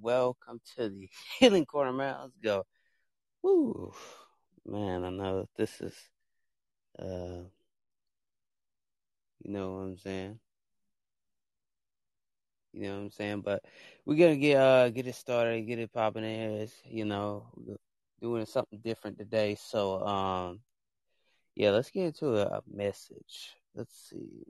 Welcome to the Healing Corner, man. Let's go. Woo, man, I know this is, you know what I'm saying? You know what I'm saying? But we're going to get it started, get it popping in here. You know, we're doing something different today. So, yeah, let's get into a message. Let's see.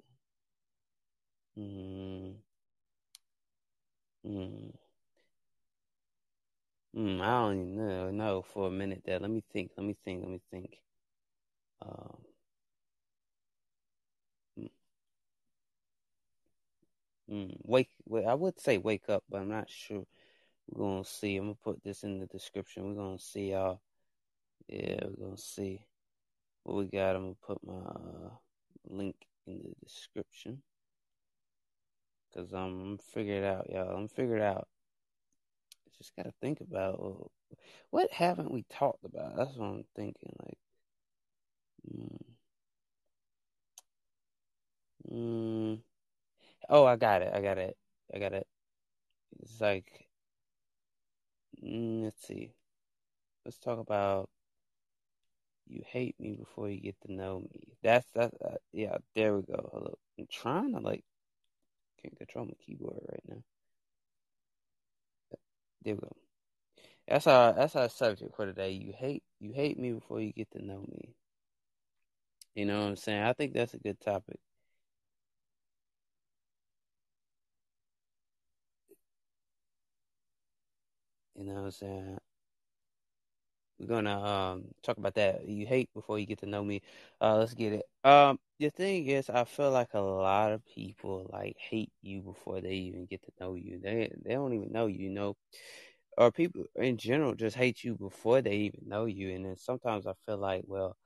I don't even know for a minute there. Let me think. I would say wake up, but I'm not sure. We're going to see. I'm going to put this in the description. We're going to see, y'all. Yeah, we're going to see what we got. I'm going to put my link in the description. Because I'm figuring it out, y'all. I just got to think about what haven't we talked about? That's what I'm thinking. Like, oh, I got it. It's like, let's see. Let's talk about you hate me before you get to know me. That's yeah, there we go. Hello. I'm trying to, like, can't control my keyboard right now. There we go. That's our subject for today. You hate me before you get to know me. You know what I'm saying? I think that's a good topic. You know what I'm saying? We're gonna talk about that. You hate before you get to know me. Let's get it. The thing is, I feel like a lot of people like hate you before they even get to know you. They don't even know you, you know. Or people in general just hate you before they even know you. And then sometimes I feel like, well,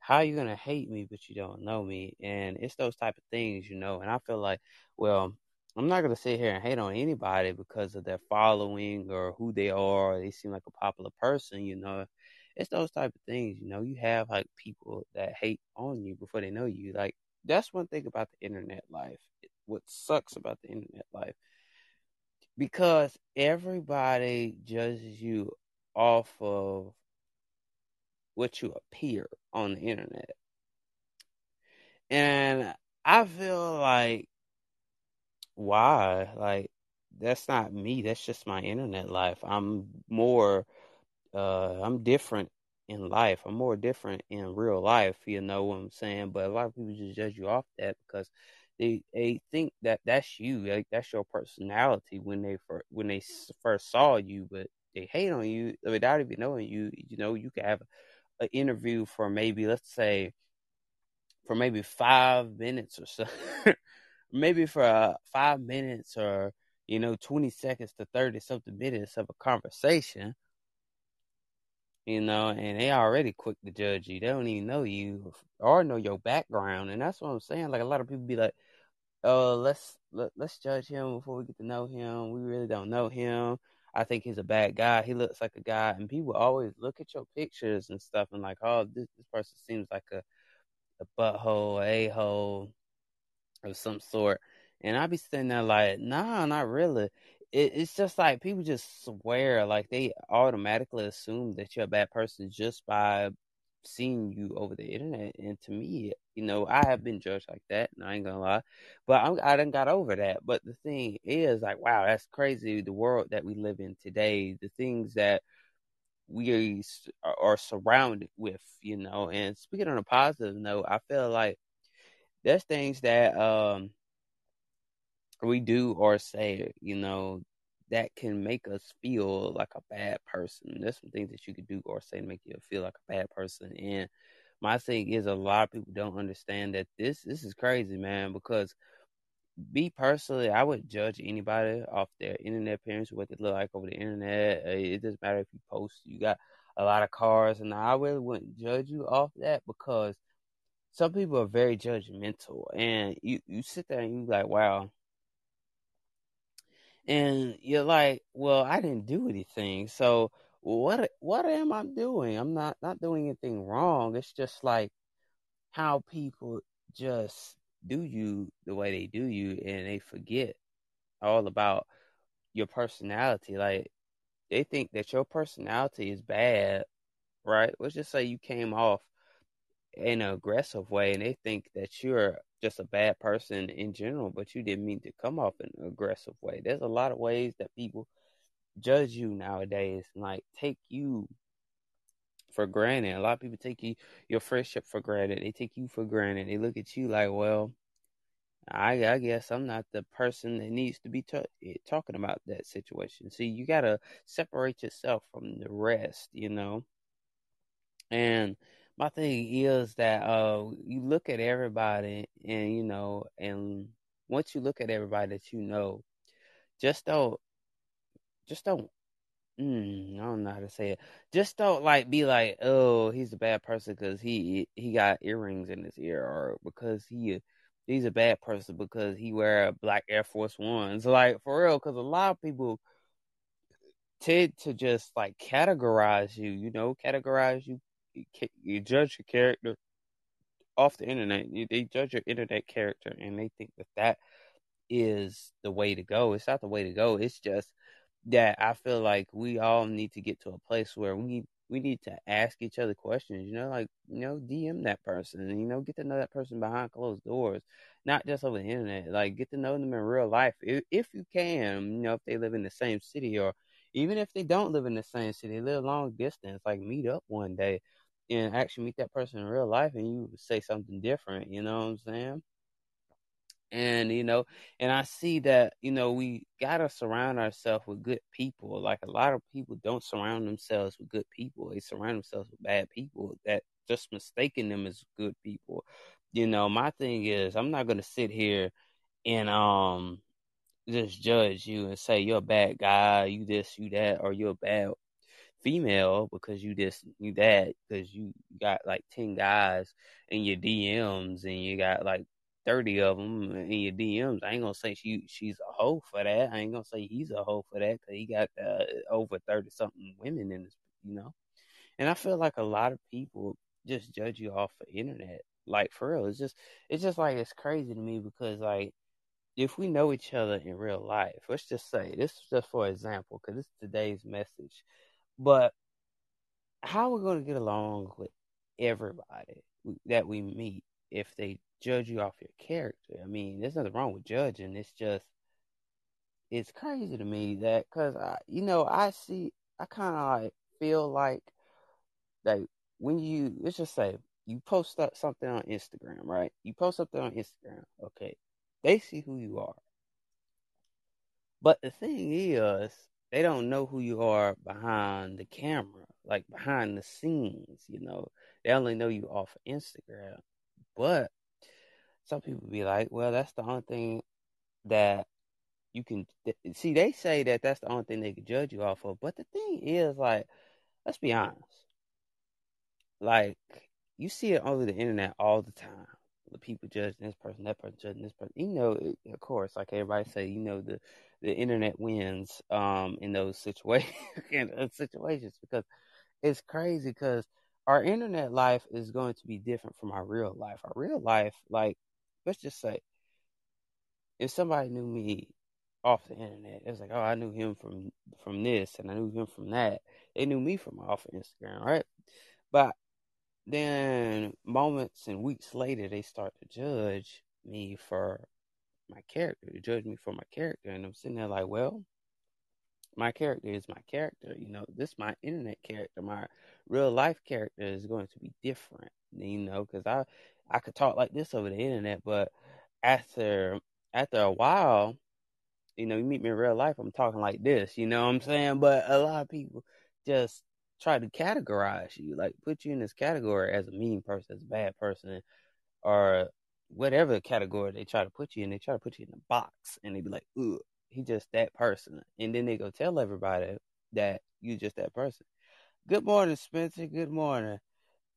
how are you gonna hate me but you don't know me? And it's those type of things, you know. And I feel like, well, I'm not going to sit here and hate on anybody because of their following or who they are. Or they seem like a popular person, you know. It's those type of things, you know. You have, like, people that hate on you before they know you. Like, that's one thing about the internet life. What sucks about the internet life. Because everybody judges you off of what you appear on the internet. And I feel like, why? Like, that's not me. That's just my internet life. I'm different in life. I'm more different in real life, you know what I'm saying? But a lot of people just judge you off that because they think that that's you. Like, that's your personality when they first saw you, but they hate on you without even knowing you. You know, you could have an interview for maybe, let's say, for maybe 5 minutes or so. Maybe for 5 minutes or, you know, 20 seconds to 30-something minutes of a conversation, you know, and they already quick to judge you. They don't even know you or know your background. And that's what I'm saying. Like, a lot of people be like, oh, let's judge him before we get to know him. We really don't know him. I think he's a bad guy. He looks like a guy. And people always look at your pictures and stuff and like, oh, this person seems like a butthole, a-hole. Of some sort, and I be sitting there like, nah, not really. It's just like people just swear, like they automatically assume that you're a bad person just by seeing you over the internet. And to me, you know, I have been judged like that, and I ain't gonna lie, but I done got over that. But the thing is, like, wow, that's crazy. The world that we live in today, the things that we are surrounded with, you know. And speaking on a positive note, I feel like there's things that we do or say, you know, that can make us feel like a bad person. There's some things that you could do or say to make you feel like a bad person. And my thing is, a lot of people don't understand that this is crazy, man, because me personally, I would judge anybody off their internet appearance, what they look like over the internet. It doesn't matter if you post, you got a lot of cars, and I really wouldn't judge you off that, because some people are very judgmental, and you sit there and you like, wow. And you're like, well, I didn't do anything. So what am I doing? I'm not doing anything wrong. It's just like how people just do you the way they do you, and they forget all about your personality. Like, they think that your personality is bad, right? Let's just say you came off in an aggressive way, and they think that you're just a bad person in general, but you didn't mean to come off in an aggressive way. There's a lot of ways that people judge you nowadays, like take you for granted. A lot of people take your friendship for granted. They take you for granted. They look at you like, well, I guess I'm not the person that needs to be talking about that situation. See, you got to separate yourself from the rest, you know. And my thing is that you look at everybody, and, you know, and once you look at everybody that you know, just don't, I don't know how to say it. Just don't be like, oh, he's a bad person because he got earrings in his ear, or because he's a bad person because he wear black Air Force Ones. Like, for real, because a lot of people tend to just categorize you, you know, You judge your character off the internet. They judge your internet character, and they think that is the way to go. It's not the way to go. It's just that I feel like we all need to get to a place where we need to ask each other questions. You know, DM that person. You know, get to know that person behind closed doors, not just over the internet. Like, get to know them in real life if you can. You know, if they live in the same city, or even if they don't live in the same city, live long distance. Like, meet up one day and actually meet that person in real life, and you say something different, you know what I'm saying? And, you know, and I see that, you know, we got to surround ourselves with good people. Like, a lot of people don't surround themselves with good people. They surround themselves with bad people that just mistaken them as good people. You know, my thing is, I'm not going to sit here and just judge you and say you're a bad guy, you this, you that, or you're a bad female because you this, you that, because you got 10 guys in your DMs, and you got 30 of them in your DMs. I ain't gonna say she's a hoe for that. I ain't gonna say he's a hoe for that, because he got over 30 something women in his, you know. And I feel like a lot of people just judge you off the internet. Like, for real, it's just it's crazy to me, because if we know each other in real life, let's just say, this is just for example, because this is today's message, but how are we going to get along with everybody that we meet if they judge you off your character? I mean, there's nothing wrong with judging. It's just, it's crazy to me that, because, I kind of feel like when you, let's just say, you post something on Instagram, right? You post something on Instagram, okay. They see who you are. But the thing is, they don't know who you are behind the camera, like behind the scenes, you know. They only know you off of Instagram. But some people be like, well, that's the only thing that you can... See, they say that that's the only thing they can judge you off of. But the thing is, let's be honest. You see it over the internet all the time. The people judging this person, that person judging this person. You know, of course, everybody say, you know, the internet wins in those situations, because it's crazy, because our internet life is going to be different from our real life. Our real life, let's just say, if somebody knew me off the internet, it was oh, I knew him from this, and I knew him from that. They knew me from off of Instagram, right? But then moments and weeks later, they start to judge me for my character. They judge me for my character. And I'm sitting there like, well, my character is my character. You know, this is my internet character. My real life character is going to be different, you know, because I could talk like this over the internet. But after a while, you know, you meet me in real life, I'm talking like this, you know what I'm saying? But a lot of people just try to categorize you, put you in this category as a mean person, as a bad person, or whatever category they try to put you in, they try to put you in a box, and they be like, ugh, he just that person. And then they go tell everybody that you just that person. Good morning, Spencer. Good morning.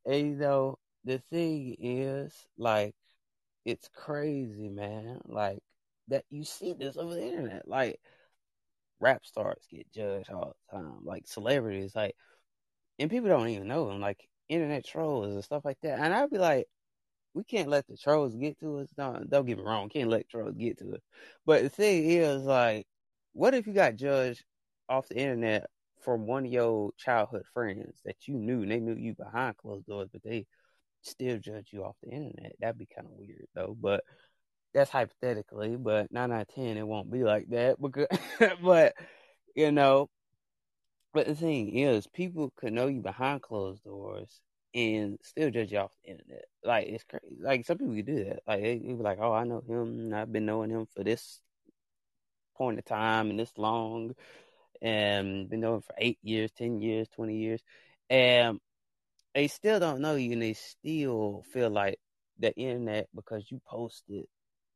And, you know, the thing is, like, it's crazy, man. Like, that you see this over the internet. Like, rap stars get judged all the time. Like, celebrities. Like, and people don't even know them. Like, internet trolls and stuff like that. And I'd be like, we can't let the trolls get to us. No, don't get me wrong. Can't let trolls get to us. But the thing is, like, what if you got judged off the internet from one of your childhood friends that you knew, and they knew you behind closed doors, but they still judge you off the internet? That'd be kind of weird, though. But that's hypothetically. But 9 out of 10, it won't be like that. Because, but, you know, but the thing is, people could know you behind closed doors and still judge you off the internet. Like, it's crazy. Like, some people could do that. Like, they be like, oh, I know him. I've been knowing him for this point of time and this long. And been doing it for 8 years, 10 years, 20 years, and they still don't know you, and they still feel like the internet, because you posted,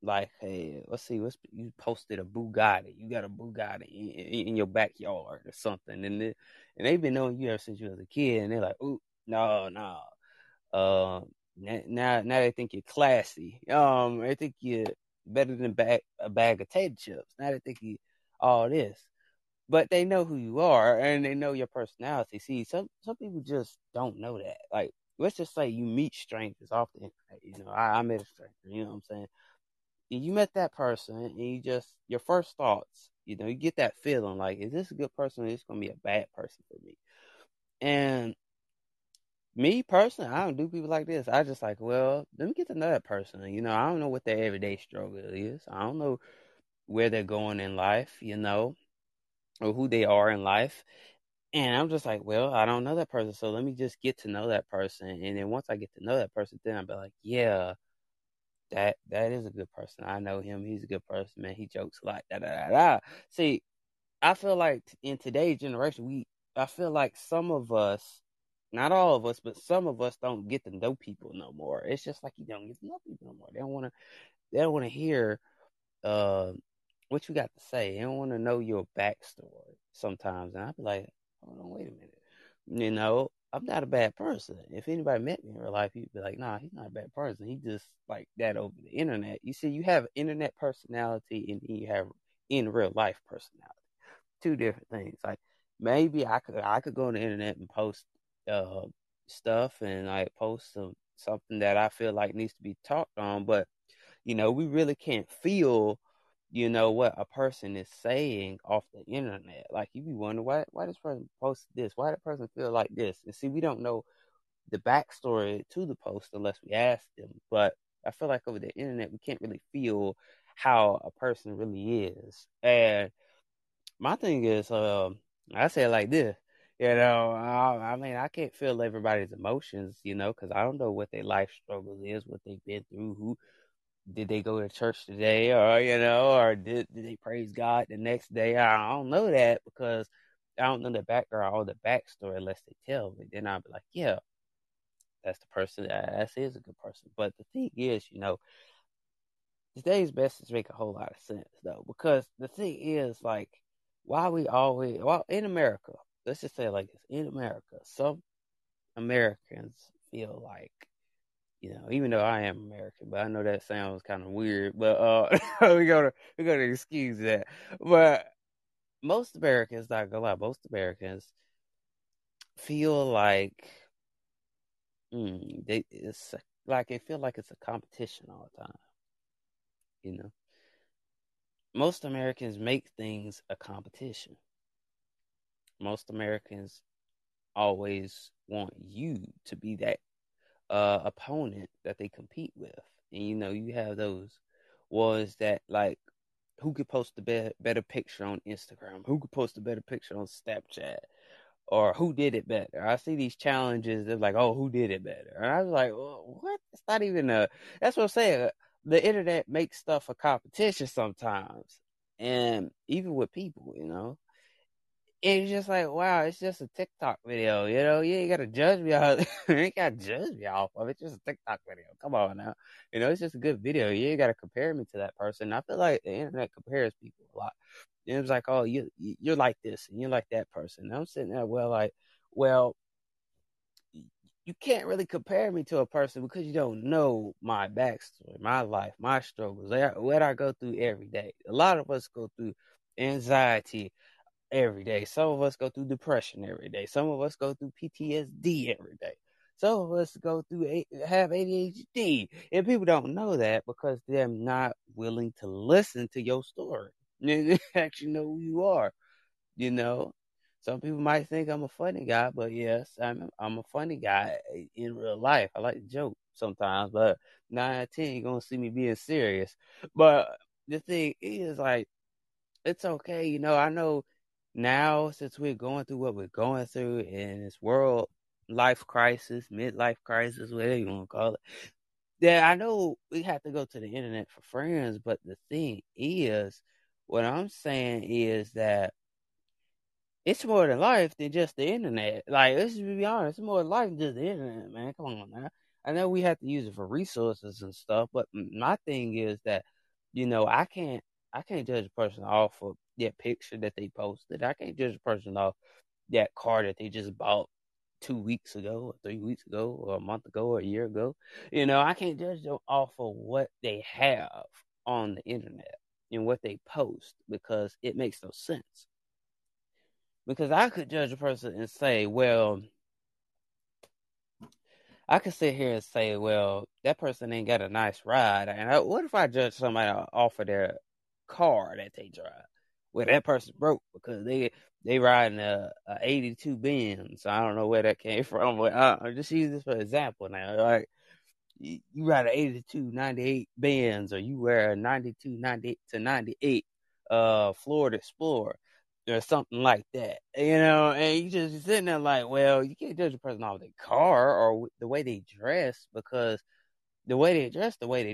like, hey, let's see, you posted a Bugatti, you got a Bugatti in your backyard or something, and they've been knowing you ever since you was a kid, and they're like, ooh, no, now they think you're classy, they think you're better than a bag of potato chips, now they think you all this. But they know who you are, and they know your personality. See, some people just don't know that. Like, let's just say you meet strangers off the internet. You know, I met a stranger, you know what I'm saying? And you met that person, and you just, your first thoughts, you know, you get that feeling, like, is this a good person, or is this going to be a bad person for me? And me, personally, I don't do people like this. I just like, well, let me get to know that person. You know, I don't know what their everyday struggle is. I don't know where they're going in life, you know, or who they are in life. And I'm just like, well, I don't know that person, so let me just get to know that person. And then once I get to know that person, then I'll be like, yeah, that is a good person. I know him. He's a good person, man. He jokes a lot. See, I feel like in today's generation, I feel like some of us, not all of us, but some of us don't get to know people no more. It's just like you don't get to know people no more. They don't want to hear what you got to say. They don't want to know your backstory sometimes. And I'd be like, hold on, wait a minute. You know, I'm not a bad person. If anybody met me in real life, you'd be like, nah, he's not a bad person. He just like that over the internet. You see, you have internet personality and you have in real life personality. Two different things. Like, maybe I could go on the internet and post stuff, and I post something that I feel like needs to be talked on. But, you know, we really can't feel, you know, what a person is saying off the internet. Like, you be wondering, why this person posted this? Why that person feel like this? And see, we don't know the backstory to the post unless we ask them. But I feel like over the internet, we can't really feel how a person really is. And my thing is, I say it like this, you know, I mean, I can't feel everybody's emotions, you know, because I don't know what their life struggles is, what they've been through, who, did they go to church today, or, you know, or did they praise God the next day? I don't know that, because I don't know the background or the backstory unless they tell me. Then I'll be like, yeah, that's the person. That is a good person. But the thing is, you know, today's message make a whole lot of sense, though, because the thing is, like, in America, let's just say it like this, in America, some Americans feel like, you know, even though I am American, but I know that sounds kind of weird, but we're gonna excuse that. But most Americans, not gonna lie, most Americans feel like they feel like it's a competition all the time. You know, most Americans make things a competition. Most Americans always want you to be that opponent that they compete with. And, you know, you have those ones that, like, who could post the better picture on Instagram? Who could post a better picture on Snapchat? Or who did it better? I see these challenges. They're like, oh, who did it better? And I was like, well, what? It's not even that's what I'm saying. The internet makes stuff a competition sometimes. And even with people, you know, it's just like, wow, it's just a TikTok video, you know? You ain't got to judge me off. You ain't got to judge me off of it. It's just a TikTok video. Come on now. You know, it's just a good video. You ain't got to compare me to that person. I feel like the internet compares people a lot. And it was like, oh, you're like this and you're like that person. And I'm sitting there, well, you can't really compare me to a person because you don't know my backstory, my life, my struggles, what I go through every day. A lot of us go through anxiety every day. Some of us go through depression every day. Some of us go through PTSD every day. Some of us go through have ADHD. And people don't know that because they're not willing to listen to your story. They actually know who you are, you know. Some people might think I'm a funny guy, but yes, I'm a funny guy in real life. I like to joke sometimes, but 9 out of 10, you're going to see me being serious. But the thing is, like, it's okay. You know, I know now since we're going through what we're going through in this world, life crisis, midlife crisis, whatever you want to call it, that I know we have to go to the internet for friends. But the thing is, what I'm saying is that it's more to life than just the internet. Like, let's just be honest. It's more to life than just the internet, man. Come on now. I know we have to use it for resources and stuff, but my thing is that, you know, I can't judge a person off of that picture that they posted. I can't judge a person off that car that they just bought 2 weeks ago or 3 weeks ago or a month ago or a year ago. You know, I can't judge them off of what they have on the internet and what they post because it makes no sense. Because I could judge a person and say, well, I could sit here and say, well, that person ain't got a nice ride. And what if I judge somebody off of their car that they drive? Well, that person broke because they riding a 82 Benz. I don't know where that came from. But I'm just using this for example now. Like, you ride an 82, 98 Benz, or you wear a 92, 98 to 98 Ford Explorer. Or something like that, you know, and you just sitting there like, well, you can't judge a person off their car or the way they dress because the way they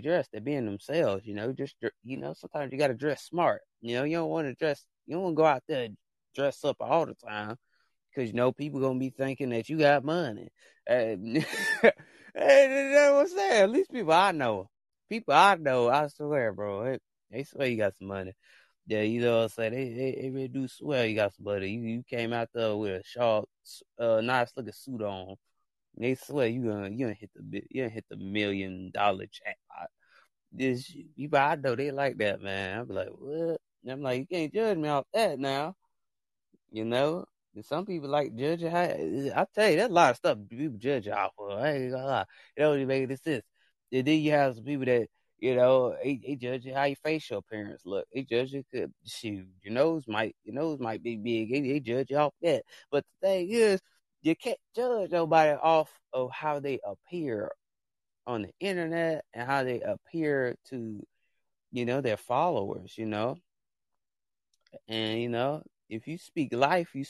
dress, they're being themselves, you know. Just, you know, sometimes you got to dress smart, you know. You don't want to go out there and dress up all the time because you know people gonna be thinking that you got money. And that's what I'm saying. At least people I know, I swear, bro, they swear you got some money. Yeah, you know what I'm saying? They really do swear you got some money. You came out there with a sharp, nice looking suit on. They swear you gonna hit the $1 million jackpot. This you, but I know they like that, man. I'm like, what? And I'm like, you can't judge me off that now. You know, and some people like judging. I tell you, there's a lot of stuff people judge you off of. I ain't gonna lie, it don't even make any sense. And then you have some people that. You know, they judge you how your facial appearance look. They judge you, your nose might be big. They judge you off that. But the thing is, you can't judge nobody off of how they appear on the internet and how they appear to, you know, their followers, you know. And, you know, if you speak life, you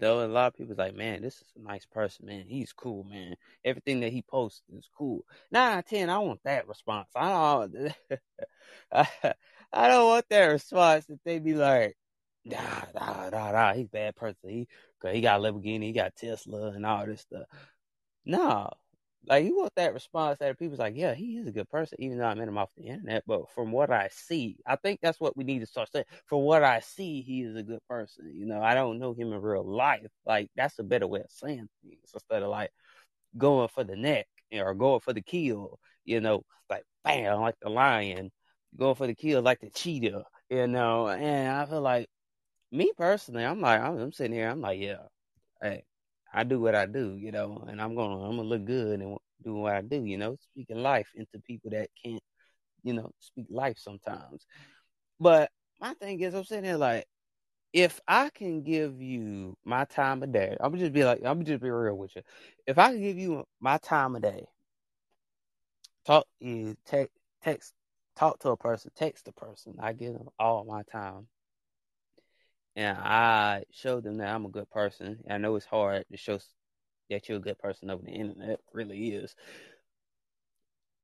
know. And a lot of people's like, man, this is a nice person, man. He's cool, man. Everything that he posts is cool. 9 out of 10, I want that response. I don't want that response that they be like, nah, he's a bad person. He got a Lamborghini, he got Tesla and all this stuff. Nah. Like, you want that response that people's like, yeah, he is a good person, even though I met him off the internet. But from what I see, I think that's what we need to start saying. From what I see, he is a good person. You know, I don't know him in real life. Like, that's a better way of saying things instead of, like, going for the neck or going for the kill. You know, like, bam, like the lion. Going for the kill like the cheetah, you know. And I feel like, me personally, I'm sitting here, I'm like, yeah, hey. I do what I do, you know, and I'm gonna look good and do what I do, you know, speaking life into people that can't, you know, speak life sometimes. But my thing is, I'm sitting there like, if I can give you my time of day, I'm just be real with you. If I can give you my time of day, talk to a person, text a person, I give them all my time. And I showed them that I'm a good person. I know it's hard to show that you're a good person over the internet. It really is.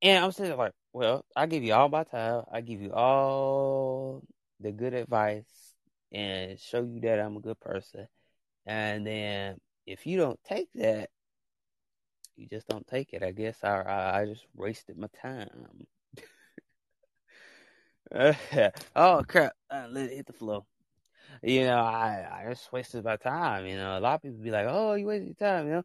And I'm sitting like, well, I give you all my time. I give you all the good advice and show you that I'm a good person. And then if you don't take that, you just don't take it. I guess I just wasted my time. Oh, crap. Let it hit the floor. You know, I just wasted my time. You know, a lot of people be like, oh, you wasted your time, you know.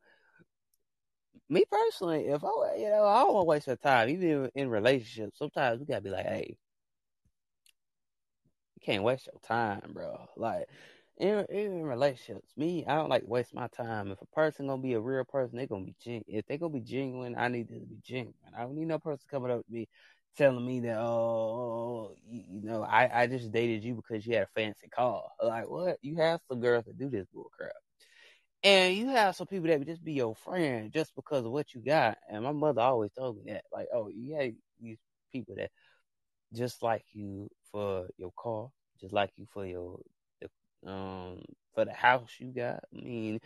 Me personally, if I, you know, I don't want to waste my time. Even in relationships, sometimes we got to be like, hey, you can't waste your time, bro. Like, even in relationships, me, I don't like to waste my time. If a person going to be a real person, they're going to be genuine. If they're going to be genuine, I need them to be genuine. I don't need no person coming up to me telling me that, oh, you know, I just dated you because you had a fancy car. Like, what? You have some girls that do this bull crap. And you have some people that would just be your friend just because of what you got. And my mother always told me that. Like, oh, you had these people that just like you for your car, just like you for your for the house you got. I mean,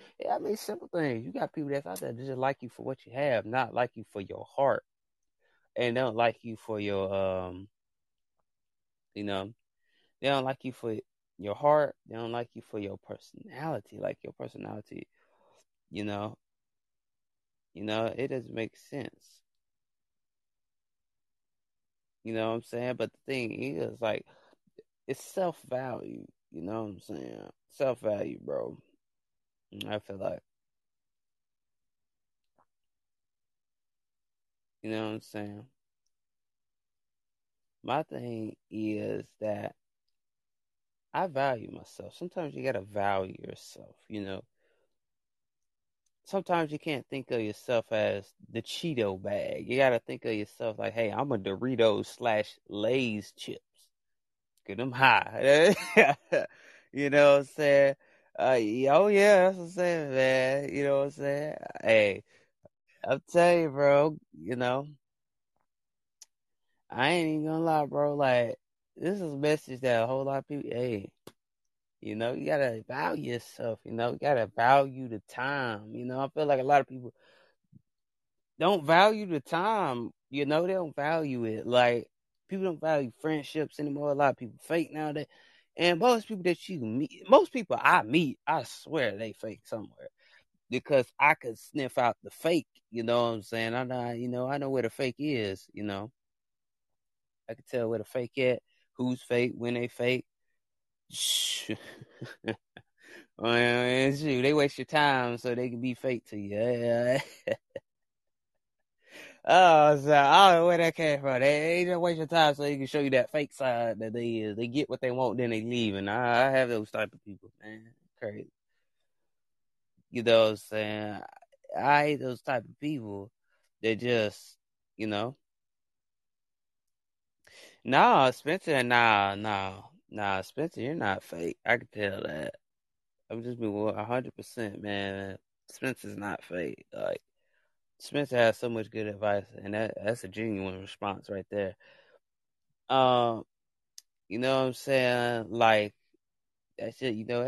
simple things. You got people that's out there that just like you for what you have, not like you for your heart. And they don't like you for your, you know, they don't like you for your heart. They don't like you for your personality, like your personality, you know, it doesn't make sense. You know what I'm saying? But the thing is, like, it's self-value. You know what I'm saying? Self-value, bro. I feel like. You know what I'm saying? My thing is that I value myself. Sometimes you gotta value yourself, you know. Sometimes you can't think of yourself as the Cheeto bag. You gotta think of yourself like, hey, I'm a Doritos/Lay's chips. Get them high. You know what I'm saying? Oh, yeah, that's what I'm saying, man. You know what I'm saying? Hey. I'm telling you, bro, you know, I ain't even gonna lie, bro, like, this is a message that a whole lot of people, hey, you know, you gotta value yourself, you know, you gotta value the time, you know, I feel like a lot of people don't value the time, you know, they don't value it, like, people don't value friendships anymore, a lot of people fake nowadays, and most people that you meet, most people I meet, I swear they fake somewhere. Because I could sniff out the fake, you know what I'm saying? I know where the fake is, you know. I could tell where the fake at, who's fake, when they fake. They waste your time so they can be fake to you. Oh, so I don't know where that came from. They just waste your time so they can show you that fake side that they is. They get what they want, then they leave. And I have those type of people, man. Crazy. You know what I'm saying? I hate those type of people that just, you know. Nah, Spencer, you're not fake. I can tell that. I'm just being 100%, man. Spencer's not fake. Like, Spencer has so much good advice, and that's a genuine response right there. You know what I'm saying? Like, that's what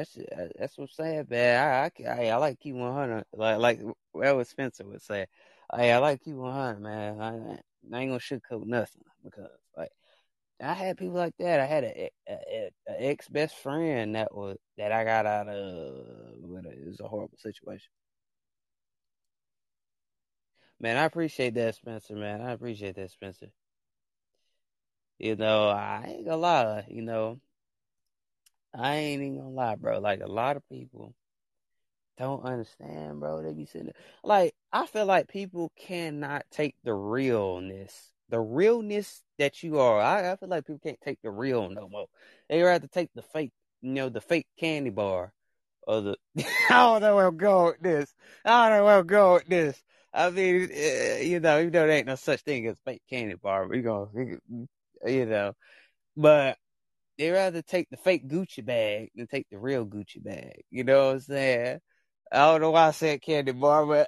I'm saying, man. I like to keep 100, like that was Spencer would say. I like to keep 100, man. I ain't gonna sugarcoat nothing because, like, I had people like that. I had an ex best friend that I got out of. It was a horrible situation, man. I appreciate that, Spencer, man. I appreciate that, Spencer. You know, I ain't gonna lie, you know. I ain't even gonna lie, bro. Like, a lot of people don't understand, bro. They be sitting there. Like, I feel like people cannot take the realness that you are. I feel like people can't take the real no more. They rather take the fake, you know, the fake candy bar or the. I don't know where I'm going with this. I mean, you know, even though there ain't no such thing as fake candy bar, we gonna, you know, but. They rather take the fake Gucci bag than take the real Gucci bag. You know what I'm saying? I don't know why I said candy bar, but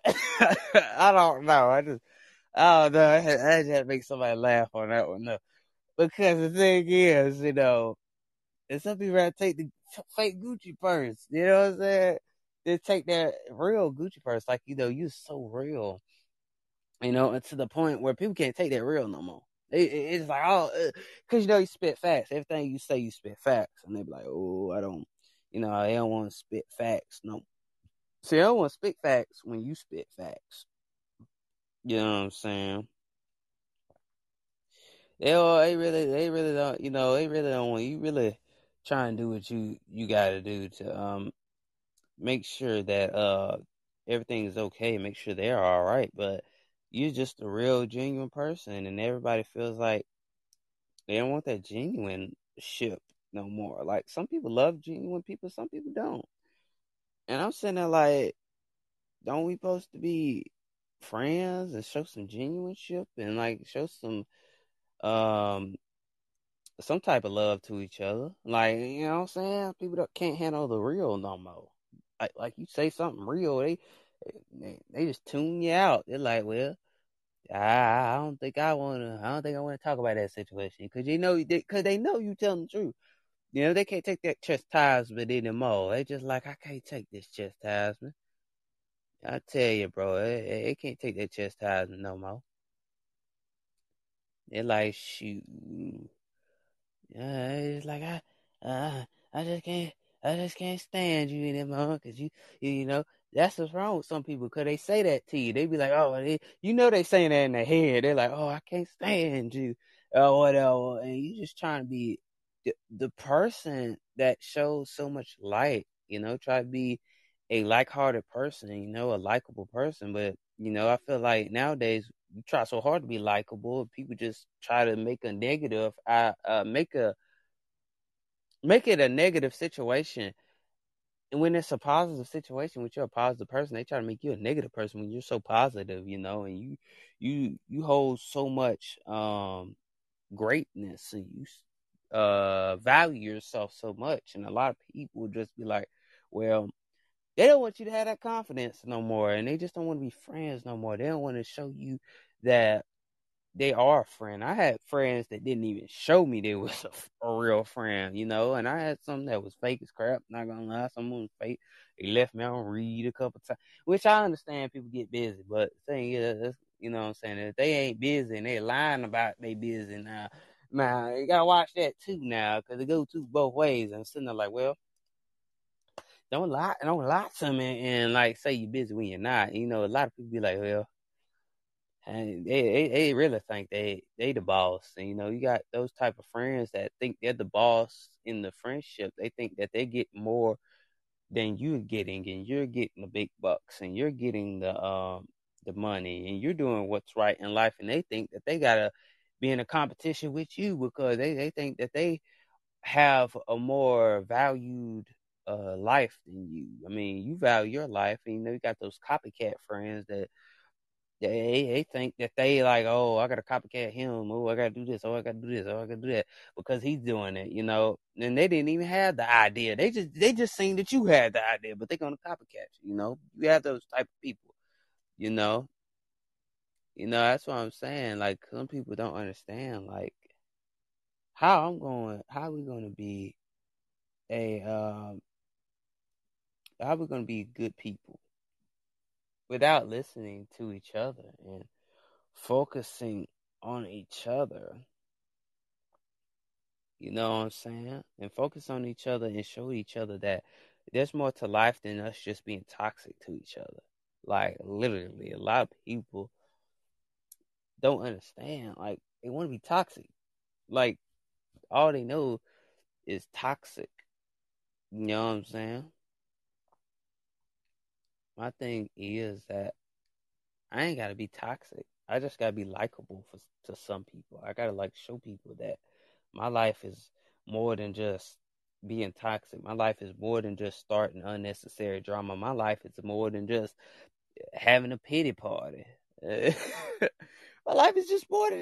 I don't know. I don't know. I just had to make somebody laugh on that one, though. Because the thing is, you know, and some people rather take the fake Gucci purse. You know what I'm saying? They take that real Gucci purse. Like, you know, you're so real. You know, and to the point where people can't take that real no more. It's like, oh, because, you know, you spit facts. Everything you say, you spit facts. And they be like, oh, I don't, You know, they don't want to spit facts. No. See, they don't want to spit facts when you spit facts. You know what I'm saying? They really don't, you know, they really don't want, you really try and do what you gotta do to make sure that everything is okay, make sure they're all right, but you're just a real genuine person, and everybody feels like they don't want that genuine ship no more. Like, some people love genuine people, some people don't. And I'm sitting there like, don't we supposed to be friends and show some genuine ship and like show some type of love to each other? Like, you know what I'm saying? People that can't handle the real no more. Like you say something real, they just tune you out. They're like, well, I don't think I want to talk about that situation, because they know you telling the truth. You know, they can't take that chastisement anymore. They just like, I can't take this chastisement. I tell you, bro, it can't take that chastisement no more. They're like, shoot, it's like I just can't stand you anymore, because you know, that's what's wrong with some people, because they say that to you. They be like, oh, they saying that in their head. They're like, oh, I can't stand you, or whatever. And you just trying to be the person that shows so much light, you know, try to be a like-hearted person, you know, a likable person. But, you know, I feel like nowadays you try so hard to be likable. People just try to make a negative, make it a negative situation. And when it's a positive situation, when you're a positive person, they try to make you a negative person when you're so positive, you know, and you hold so much greatness, and you value yourself so much. And a lot of people just be like, well, they don't want you to have that confidence no more, and they just don't want to be friends no more. They don't want to show you that they are a friend. I had friends that didn't even show me they was a real friend, you know, and I had some that was fake as crap, not gonna lie. Some was fake. They left me on read a couple times, which I understand, people get busy, but the thing is, you know what I'm saying, if they ain't busy and they lying about they busy now, you gotta watch that too now, because it goes to both ways. And sitting there like, well, Don't lie to me and like say you're busy when you're not. You know, a lot of people be like, well, and they really think they the boss. And, you know, you got those type of friends that think they're the boss in the friendship. They think that they get more than you're getting, and you're getting the big bucks, and you're getting the money, and you're doing what's right in life, and they think that they gotta be in a competition with you, because they think that they have a more valued life than you. I mean, you value your life, and you know, you got those copycat friends that they think that they like, oh, I gotta copycat him, oh, I gotta do this, oh, I gotta do this, oh, I gotta do that, because he's doing it, you know. And they didn't even have the idea. They just seen that you had the idea, but they're gonna copycat you. You know, you have those type of people. You know, that's what I'm saying. Like, some people don't understand, like, how we're going to be good people without listening to each other and focusing on each other. You know what I'm saying? And focus on each other and show each other that there's more to life than us just being toxic to each other. Like, literally, a lot of people don't understand. Like, they want to be toxic. Like, all they know is toxic. You know what I'm saying? My thing is that I ain't got to be toxic. I just got to be likable to some people. I got to, like, show people that my life is more than just being toxic. My life is more than just starting unnecessary drama. My life is more than just having a pity party. My life is just more than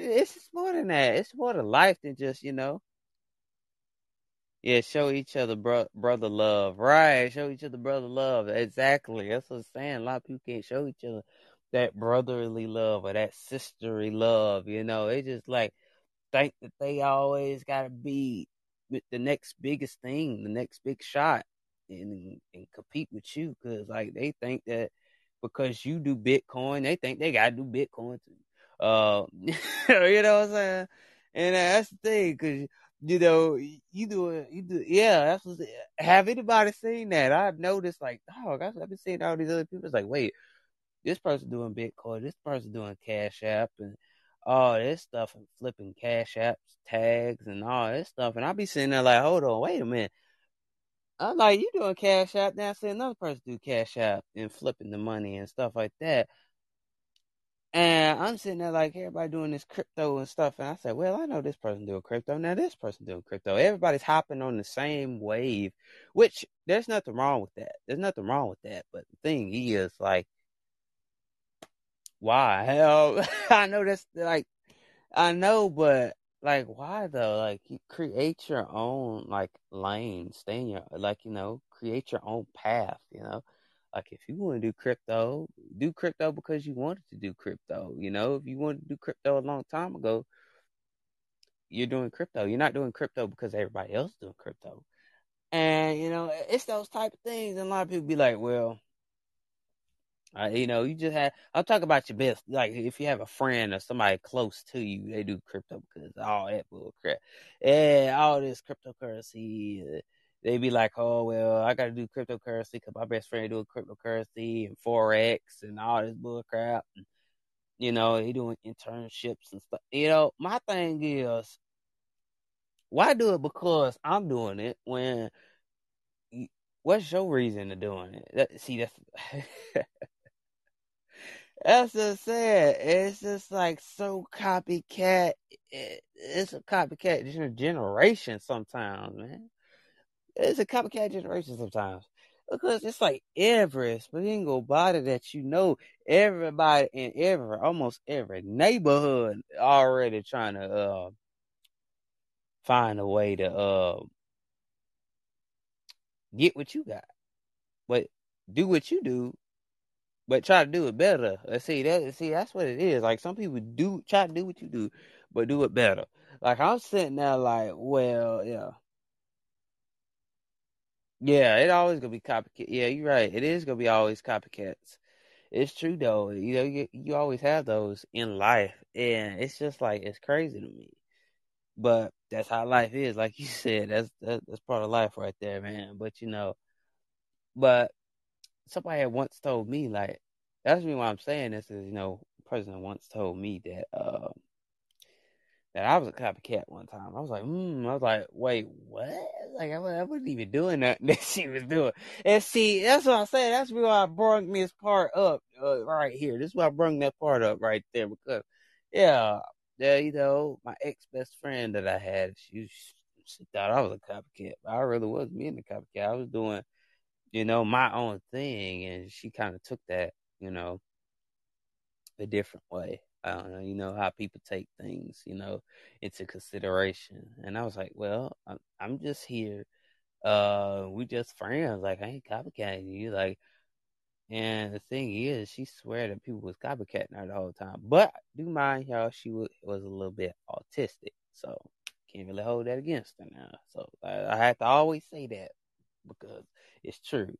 that. It's more to life than just, you know. Yeah, show each other brother love. Right, show each other brother love. Exactly. That's what I'm saying. A lot of people can't show each other that brotherly love or that sisterly love. You know, they just, like, think that they always got to be with the next biggest thing, the next big shot, and compete with you. Because, like, they think that because you do Bitcoin, they think they got to do Bitcoin too. You know what I'm saying? And that's the thing, because You know, you do. Yeah, that's what. Have anybody seen that? I noticed, like, dog, I've been seeing all these other people. It's like, wait, this person doing Bitcoin, this person doing Cash App, and all this stuff, and flipping Cash Apps, tags, and all this stuff. And I'll be sitting there like, hold on, wait a minute. I'm like, you doing Cash App now? I see another person do Cash App and flipping the money and stuff like that. And I'm sitting there like, everybody doing this crypto and stuff. And I said, well, I know this person doing crypto. Now this person doing crypto. Everybody's hopping on the same wave, which there's nothing wrong with that. There's nothing wrong with that. But the thing is, like, why? Hell, I know that's like, I know, but like, why though? Like, you create your own, like, lane, stay in your, like, you know, create your own path, you know? Like, if you want to do crypto because you wanted to do crypto. You know, if you wanted to do crypto a long time ago, you're doing crypto. You're not doing crypto because everybody else is doing crypto. And, you know, it's those type of things. And a lot of people be like, well, you know, you just have, I'm talking about your best. Like, if you have a friend or somebody close to you, they do crypto because all that bull crap. Yeah, all this cryptocurrency. They be like, oh, well, I got to do cryptocurrency because my best friend doing cryptocurrency and Forex and all this bull crap. And, you know, he doing internships and stuff. You know, my thing is, why do it because I'm doing it when, what's your reason to doing it? That's that's just sad. It's just like so copycat. It's a copycat generation sometimes, man. It's a copycat generation sometimes. Because it's like every single body that you know, everybody in almost every neighborhood already trying to find a way to get what you got. But do what you do, but try to do it better. See, that's what it is. Like, some people do try to do what you do, but do it better. Like, I'm sitting there like, well, yeah. Yeah, it always gonna be copycat. Yeah, you're right. It is gonna be always copycats. It's true though. You know, you always have those in life, and it's just like it's crazy to me. But that's how life is. Like you said, that's part of life right there, man. But you know, but somebody had once told me, like, that's the reason why I'm saying this is, you know, a person once told me that that I was a copycat one time. I was like, wait, what? Like, I wasn't even doing nothing that she was doing. And see, that's what I'm saying. That's why I brung this part up right here. This is why I brung that part up right there. Because, yeah, you know, my ex-best friend that I had, she thought I was a copycat. But I really wasn't being a copycat. I was doing, you know, my own thing. And she kind of took that, you know, a different way. I don't know, you know, how people take things, you know, into consideration. And I was like, well, I'm just here. We just friends. Like, I ain't copycatting you. Like, and the thing is, she swear that people was copycatting her the whole time. But do mind, y'all, she was a little bit autistic. So, can't really hold that against her now. So, I have to always say that because it's true.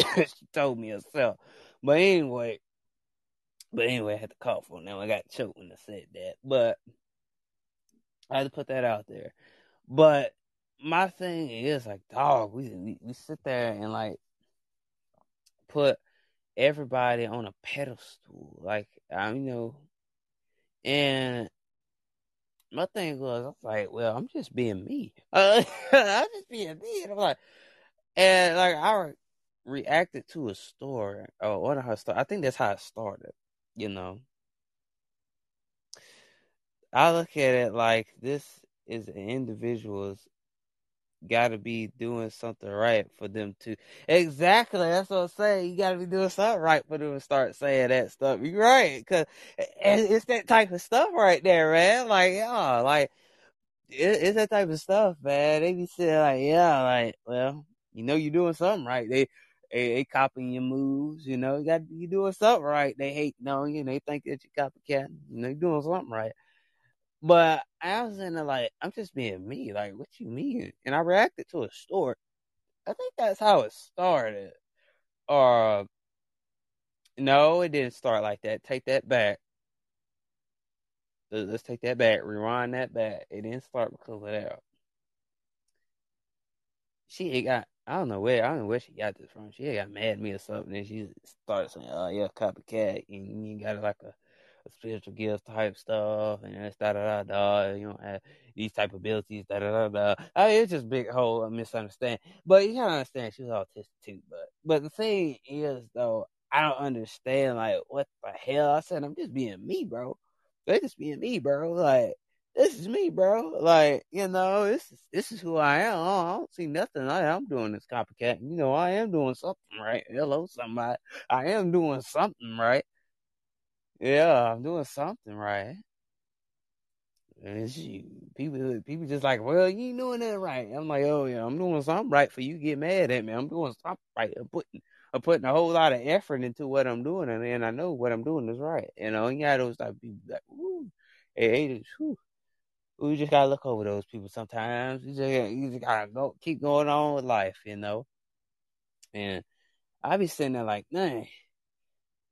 She told me herself. But anyway, I had to cough on that. I got choked when I said that. But I had to put that out there. But my thing is, like, dog, we sit there and, like, put everybody on a pedestal. Like, you know. And my thing was, I was like, well, I'm just being me. I'm just being me. And I'm like, I reacted to a story. Oh, one of her stories. I think that's how it started. You know, I look at it like this is an individual's got to be doing something right for them to. Exactly. That's what I'm saying. You got to be doing something right for them to start saying that stuff. You're right. Because it's that type of stuff right there, man. Like, yeah, like, it's that type of stuff, man. They be saying, like, yeah, like, well, you know, you're doing something right. They copying your moves, you know. You doing something right. They hating on you, and they think that you're copycat. You know, you're doing something right. But I was in there like, I'm just being me. Like, what you mean? And I reacted to a story. I think that's how it started. Or, no, it didn't start like that. Take that back. Let's take that back. Rewind that back. It didn't start because of that. she had got, I don't know where she got this from. She had got mad at me or something, and she started saying, "Oh yeah, copycat," and you got like a spiritual gift type stuff, and da da da da. You don't have these type of abilities, da da da da. I mean, it's just a big whole misunderstanding. But you gotta understand, she was autistic too. But the thing is though, I don't understand like what the hell. I said, I'm just being me, bro. They just being me, bro. Like, this is me, bro. Like, you know, this is who I am. I don't see nothing. I'm doing this copycat. You know, I am doing something right. Hello, somebody. I am doing something right. Yeah, I'm doing something right. And people just like, well, you ain't doing that right. I'm like, oh yeah, I'm doing something right for you. Get mad at me. I'm doing something right. I'm putting a whole lot of effort into what I'm doing, and I know what I'm doing is right. You know, and you got those type of people like, woo, hey, whoo. We just gotta look over those people sometimes. You just gotta go, keep going on with life, you know. And I be sitting there like, dang.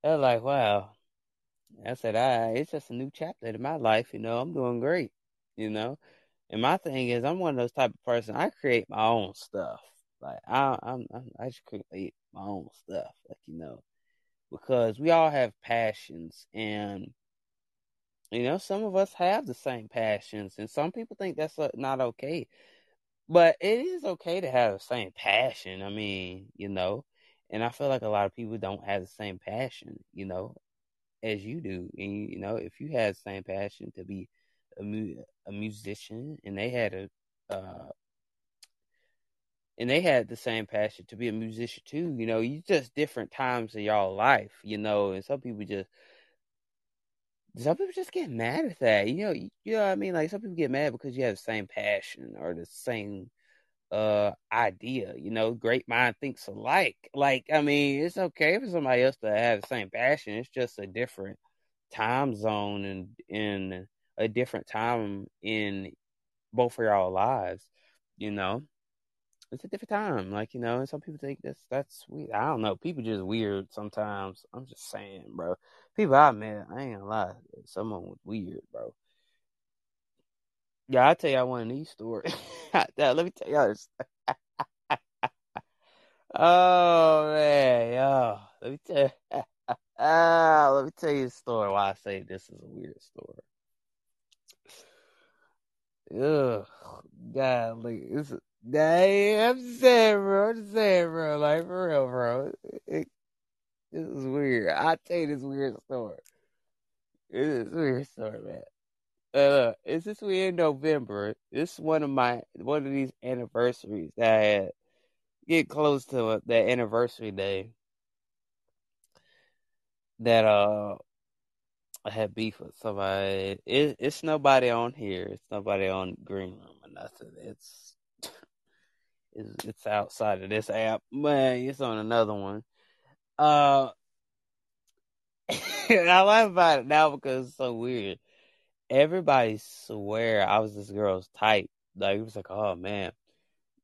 I was like, wow. I said, it's just a new chapter in my life, you know. I'm doing great, you know. And my thing is, I'm one of those type of person. I create my own stuff. Like I just create my own stuff, like, you know, because we all have passions, and you know, some of us have the same passions, and some people think that's not okay. But it is okay to have the same passion. I mean, you know, and I feel like a lot of people don't have the same passion, you know, as you do. And, you know, if you had the same passion to be a musician, and they had the same passion to be a musician too, you know, you just different times of y'all life, you know, and some people just get mad at that, you know what I mean? Like, some people get mad because you have the same passion or the same idea, you know, great mind thinks alike. Like, I mean, it's okay for somebody else to have the same passion. It's just a different time zone and in a different time in both of y'all lives, you know? It's a different time, like, you know, and some people think that's weird. I don't know. People just weird sometimes. I'm just saying, bro. People I met, I ain't gonna lie, someone was weird, bro. Yeah, I'll tell y'all one of these stories. Let me tell y'all this. Oh, man, yo. Let me tell you a story why I say this is a weird story. Ugh, God, look, I'm saying, bro, like, for real, bro, this is weird. I tell you this weird story. It is a weird story, man. Look, it's this week in November. This is one of these anniversaries that I had. Get close to that anniversary day that I had beef with somebody. It's nobody on here. It's nobody on Green Room or nothing. It's outside of this app, but it's on another one. I laugh about it now because it's so weird. Everybody swear I was this girl's type. Like, it was like, oh man,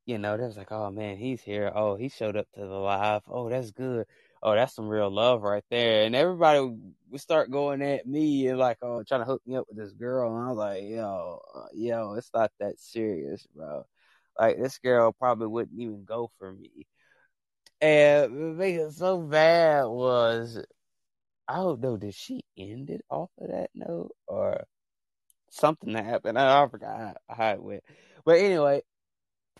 you know, they was like, oh man, he's here. Oh, he showed up to the live. Oh, that's good. Oh, that's some real love right there. And everybody would start going at me and like, oh, trying to hook me up with this girl. And I was like, yo, it's not that serious, bro. Like, this girl probably wouldn't even go for me. And what made it so bad was, I don't know, did she end it off of that note? Or something that happened. I forgot how it went. But anyway,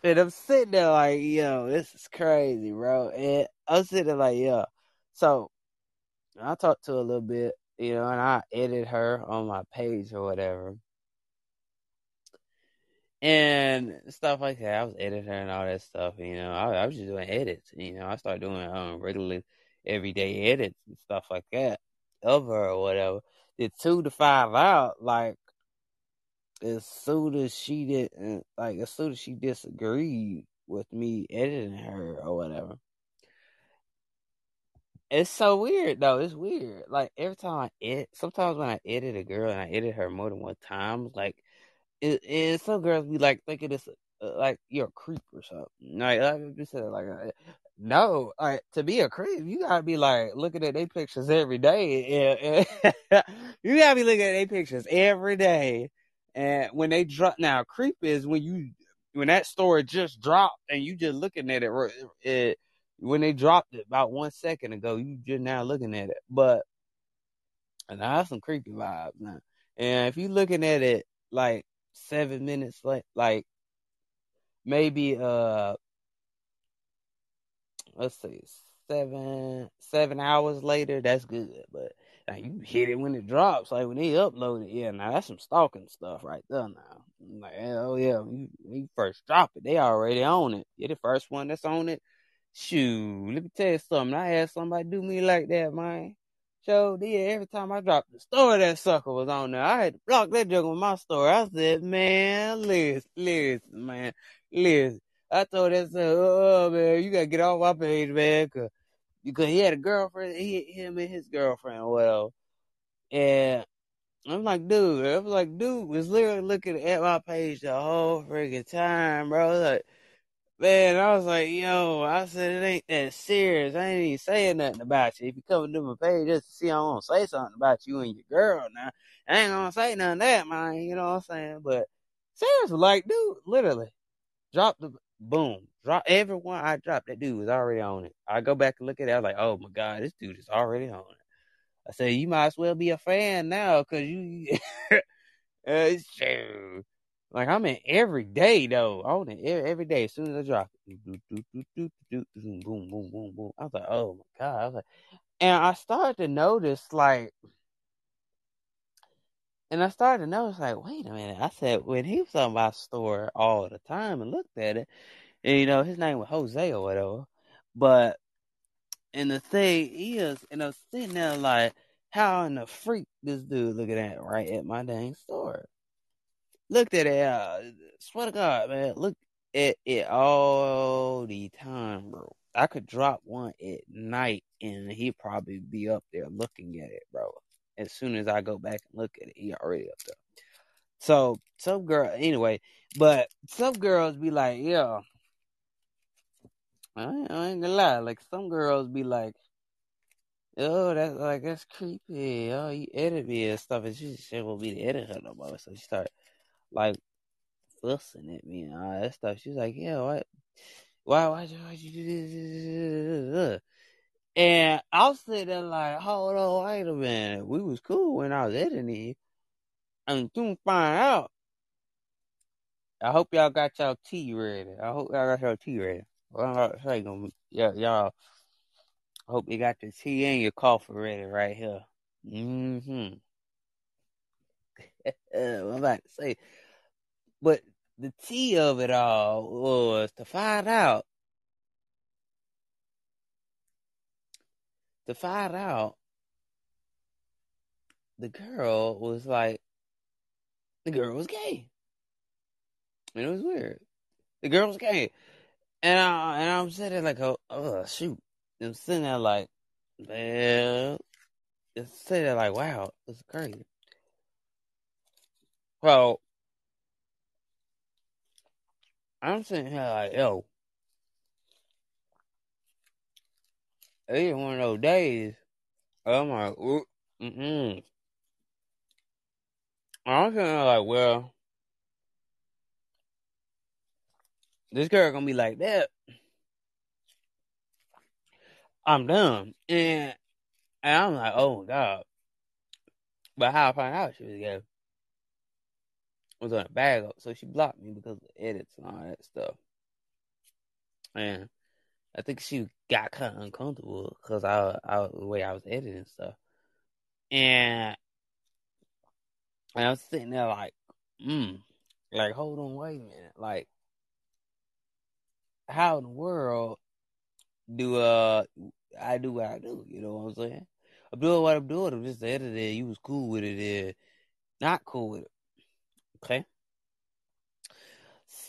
and I'm sitting there like, yo, this is crazy, bro. And I'm sitting there like, yo. So I talked to her a little bit, you know, and I edited her on my page or whatever. And stuff like that. I was editing her and all that stuff, you know. I was just doing edits, you know. I started doing regular everyday edits and stuff like that of her or whatever. Did 2 to 5 out, like, as soon as she disagreed with me editing her or whatever. It's so weird though. It's weird. Like, every time I edit, sometimes when I edit a girl and I edit her more than one time, like, and some girls be like thinking it's like you're a creep or something. Like, I just said, like, no, like, to be a creep, you gotta be like looking at their pictures every day. And you gotta be looking at their pictures every day. And when they drop, now creep is when you when that story just dropped and you just looking at it when they dropped it about 1 second ago, you just now looking at it. But and I have some creepy vibes now. And if you looking at it like 7 minutes late, like maybe let's see, seven hours later, that's good. But like, you hit it when it drops, like when they upload it. Yeah, now that's some stalking stuff right there. Now, like, oh yeah, you first drop it, they already on it. You're the first one that's on it. Shoot, let me tell you something. I had somebody do me like that, man. So, yeah, every time I dropped the story, that sucker was on there. I had to block that joke with my story. I said, man, listen. I told that sucker, oh, man, you got to get off my page, man, because he had a girlfriend, him and his girlfriend, whatever. And I'm like, dude was literally looking at my page the whole freaking time, bro. Like, man, I was like, yo, I said, it ain't that serious. I ain't even saying nothing about you. If you come to my page just to see, I'm going to say something about you and your girl now. I ain't going to say none of that, man. You know what I'm saying? But seriously, like, dude, literally, drop everyone I dropped, that dude was already on it. I go back and look at it. I was like, oh, my God, this dude is already on it. I said, you might as well be a fan now because you – it's true. Like, I'm in every day, though. I own it every day as soon as I drop it. Boom, boom, boom, boom. I was like, oh, my God. I started to notice, like, wait a minute. I said, when he was on my store all the time and looked at it, and, you know, his name was Jose or whatever. But, and the thing is, and I was sitting there like, how in the freak this dude looking at right at my dang store? Looked at it, swear to God, man. Look at it all the time, bro. I could drop one at night, and he'd probably be up there looking at it, bro. As soon as I go back and look at it, he already up there. So, some girls be like, yeah. I ain't gonna lie. Like, some girls be like, oh, that's creepy. Oh, you edit me and stuff. And she won't be the editor no more. So, she started like fussing at me and all that stuff. She's like, yeah, why you do this? And I was sitting there like, hold on, wait a minute. We was cool when I was editing it. And soon find out. I hope y'all got y'all tea ready. Y'all, I hope you got your tea and your coffee ready right here. Mm-hmm. I'm about to say, but the tea of it all was to find out the girl was gay, and it was weird. The girl was gay, and I'm sitting there like, oh shoot, I'm sitting there like, man, it's sitting there like, wow, it's crazy. Well, I'm sitting here like, yo, it's one of those days. I'm like, mm-mm. I'm sitting here like, well, this girl gonna be like that. I'm done. And I'm like, oh my God. But how I found out she was gay was on a bag up, so she blocked me because of the edits and all that stuff. And I think she got kind of uncomfortable because the way I was editing stuff. And I was sitting there like, like, hold on, wait a minute. Like, how in the world do I do what I do? You know what I'm saying? I'm doing what I'm doing. I'm just the editor. You was cool with it. Not cool with it. Okay.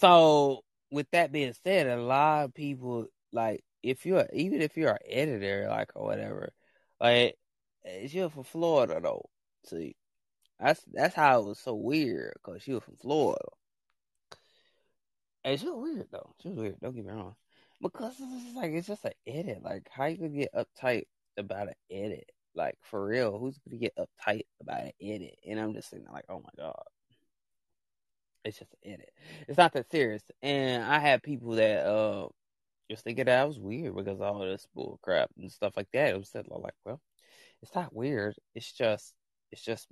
So, with that being said, a lot of people, like, even if you're an editor, like, or whatever, like, she was from Florida, though. See, that's how it was so weird, because she was from Florida. And she was weird, though. She was weird, don't get me wrong. Because it's just an edit. Like, how you gonna get uptight about an edit? Like, for real, who's gonna get uptight about an edit? And I'm just sitting there like, oh my God. It's just an edit. It's not that serious. And I had people that just thinking that I was weird because of all this bull crap and stuff like that. It was like, well, it's not weird. It's just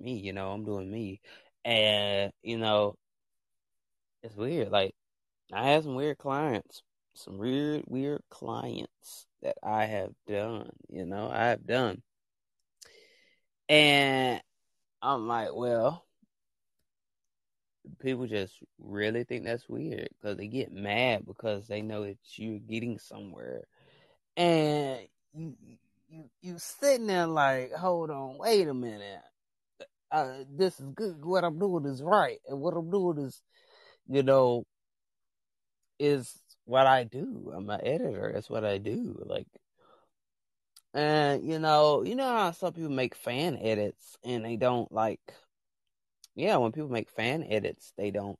me, you know. I'm doing me. And, you know, it's weird. Like, I had some weird clients. Some weird clients that I have done, you know. I have done. And I'm like, well, people just really think that's weird because they get mad because they know that you're getting somewhere. And you sitting there like, hold on, wait a minute. This is good. What I'm doing is right. And what I'm doing is, you know, is what I do. I'm an editor. That's what I do. Like, and you know how some people make fan edits and they don't like, yeah, when people make fan edits, they don't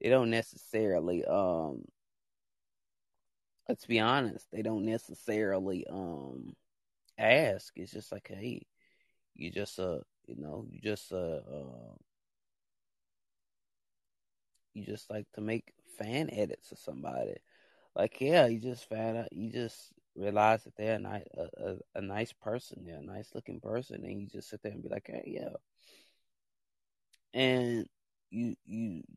necessarily, let's be honest, they don't necessarily, ask. It's just like, hey, you just, you just like to make fan edits of somebody. Like, yeah, you just found out, you just realize that they're a nice person, they're a nice looking person, and you just sit there and be like, hey, yeah. And you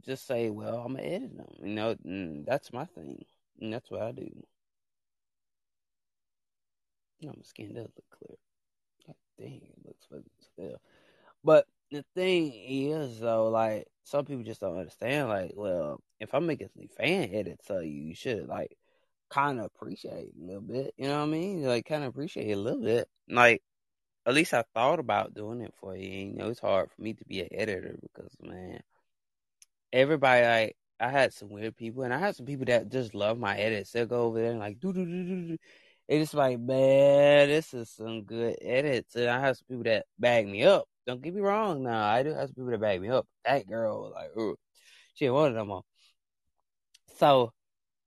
just say, well, I'm going to edit them. You know, and that's my thing. And that's what I do. No, my skin does look clear. God dang, it looks fucking still. But the thing is, though, like, some people just don't understand, like, well, if I'm making some fan edits of you, you should, like, kind of appreciate it a little bit. You know what I mean? Like, kind of appreciate it a little bit. Like, at least I thought about doing it for you. You know, it's hard for me to be an editor because, man, everybody, like, I had some weird people, and I had some people that just love my edits. They'll go over there and, like, do. And it's like, man, this is some good edits. And I have some people that bag me up. Don't get me wrong. Now, I do have some people that bag me up. That girl was like, ooh, she didn't want it no more. So,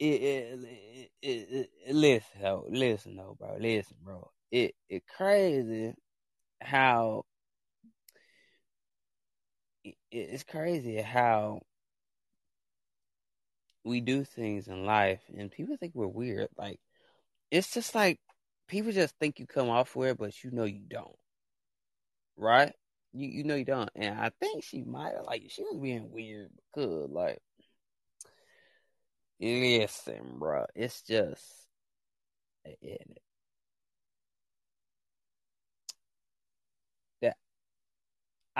listen, bro. It crazy. How it's crazy how we do things in life, and people think we're weird. Like, it's just like people just think you come off weird, but you know you don't, right? You know you don't. And I think she might have, like, she was being weird because, like, listen, bro, it's just an edit.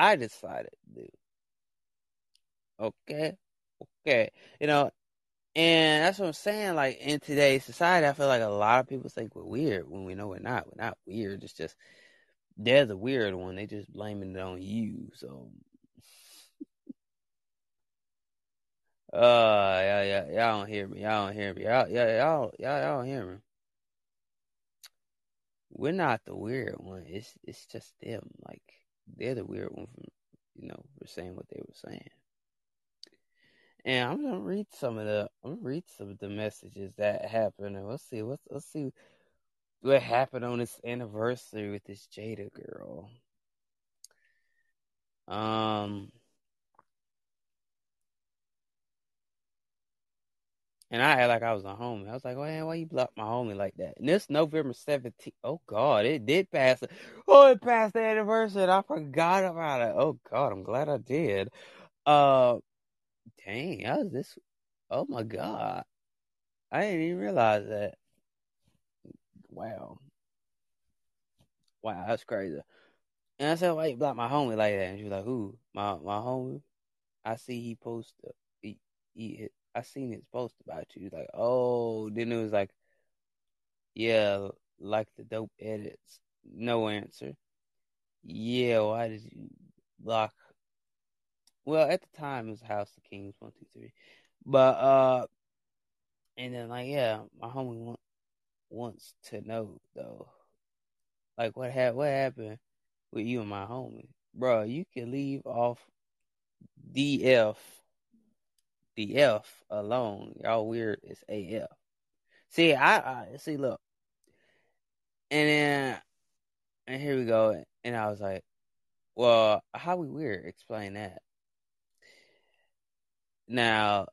I decided to do. Okay. You know, and that's what I'm saying. Like, in today's society, I feel like a lot of people think we're weird when we know we're not. We're not weird. It's just, they're the weird one. They just blaming it on you. So, yeah. Y'all don't hear me. Y'all don't hear me. We're not the weird one. It's just them. Like, they're the weird one from, you know, for saying what they were saying. And I'm gonna read some of the messages that happened, and let's see what happened on this anniversary with this Jada girl. And I act like I was a homie. I was like, oh, man, why you block my homie like that? And this November 17th. Oh, God, it did pass. Oh, it passed the anniversary. And I forgot about it. Oh, God, I'm glad I did. Dang, how is this? Oh, my God. I didn't even realize that. Wow, that's crazy. And I said, why you block my homie like that? And she was like, who? My homie? I see he posted. He I seen his post about you. Like, oh, then it was like, yeah, like the dope edits. No answer. Yeah, why did you block? Well, at the time, it was House of Kings 123. But, and then, like, yeah, my homie wants to know, though. Like, what happened with you and my homie? Bro, you can leave off DF alone. Y'all weird as AF. See, I see, look. And then, and here we go. And I was like, well, how we weird? Explain that. Now,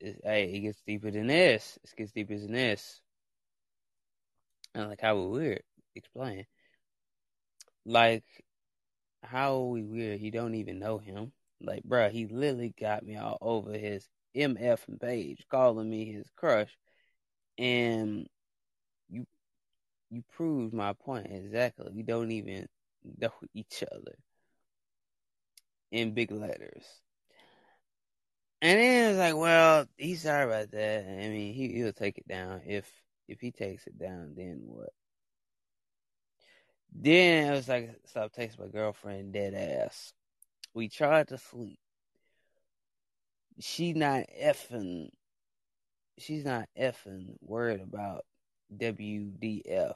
it gets deeper than this. And like, how weird? Explain. Like, how are we weird? He don't even know him. Like, bro, he literally got me all over his MF page, calling me his crush, and you proved my point exactly. We don't even know each other. In big letters. And then it's like, well, he's sorry about that. I mean, he'll take it down. If he takes it down, then what? Then it was like, stop texting my girlfriend, dead ass. We tried to sleep. She's not effing worried about WDF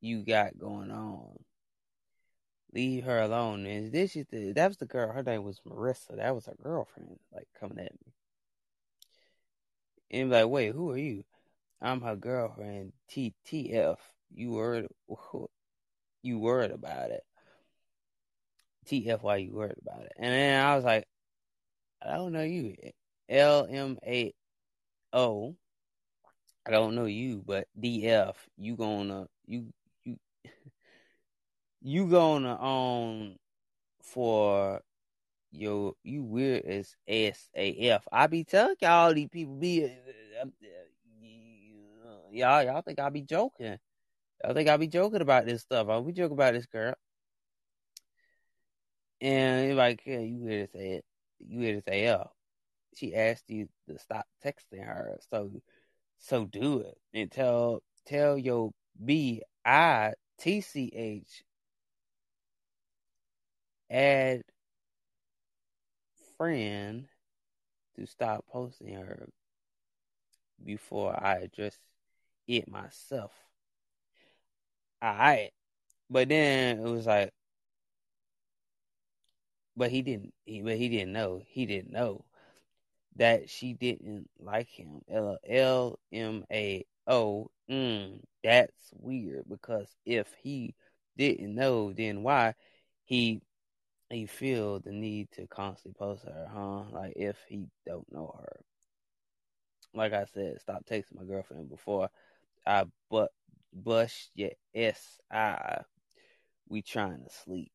you got going on. Leave her alone. And that was the girl. Her name was Marissa. That was her girlfriend, like, coming at me. And like, wait, who are you? I'm her girlfriend. TTF. You worried about it. TF, why you worried about it? And then I was like, I don't know you. LMAO. I don't know you, but DF. You gonna own for your, you weird as SAF. I be telling y'all these people y'all think I be joking. I think I be joking about this stuff. I be joking about this girl. And you're like, yeah, you weird as AF. She asked you to stop texting her. So do it. And tell your BITCH add friend to stop posting her before I address it myself. Alright. But then it was like, but he didn't know. He didn't know that she didn't like him. LMAO. That's weird, because if he didn't know, then why he feel the need to constantly post her, huh? Like, if he don't know her. Like I said, stop texting my girlfriend before I bust your SI. We trying to sleep.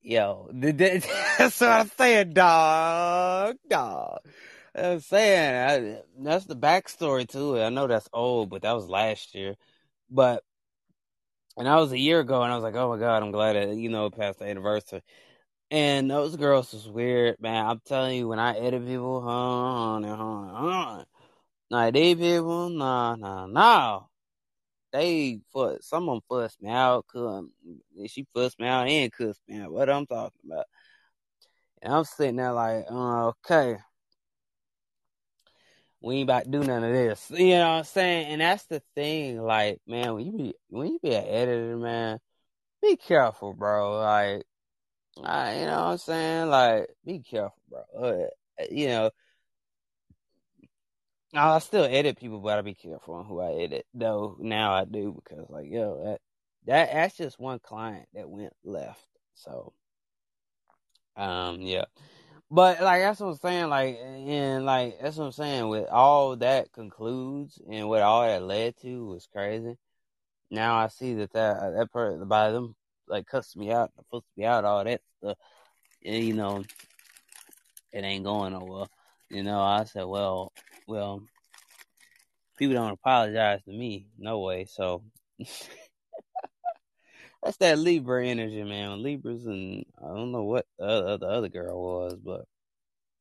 Yo, that's what I'm saying, dog. I'm saying, that's the backstory to it. I know that's old, but that was last year. And that was a year ago, and I was like, oh my God, I'm glad that, past the anniversary. And those girls was weird, man. I'm telling you, when I edit people, hold on. Like, they people, nah. Someone fussed me out. She fussed me out and cussed me out. What I'm talking about. And I'm sitting there like, okay. We ain't about to do none of this. You know what I'm saying? And that's the thing. Like, man, when you be an editor, man, be careful, bro. Like, you know what I'm saying? Like, be careful, bro. I still edit people, but I be careful on who I edit. Though, now I do, because, like, yo, that's just one client that went left. So, yeah. But, like, that's what I'm saying, that's what I'm saying, with all that concludes, and what all that led to was crazy. Now I see that person, by them, like, cussed me out, fucked me out, all that stuff, and, it ain't going nowhere. I said, well, people don't apologize to me, no way, so, that's that Libra energy, man. Libras, and I don't know what the other girl was, but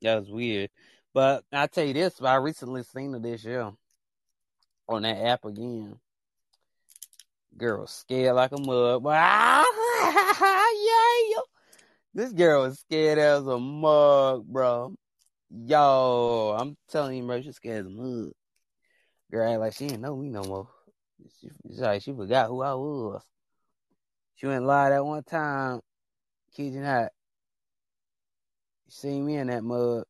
that was weird. But I tell you this, I recently seen her this year on that app again. Girl scared like a mug. Yeah. This girl was scared as a mug, bro. Yo, I'm telling you, bro, she's scared as a mug. Girl act like she didn't know me no more. She's like, she forgot who I was. She went live that one time, kid you not. You seen me in that mug.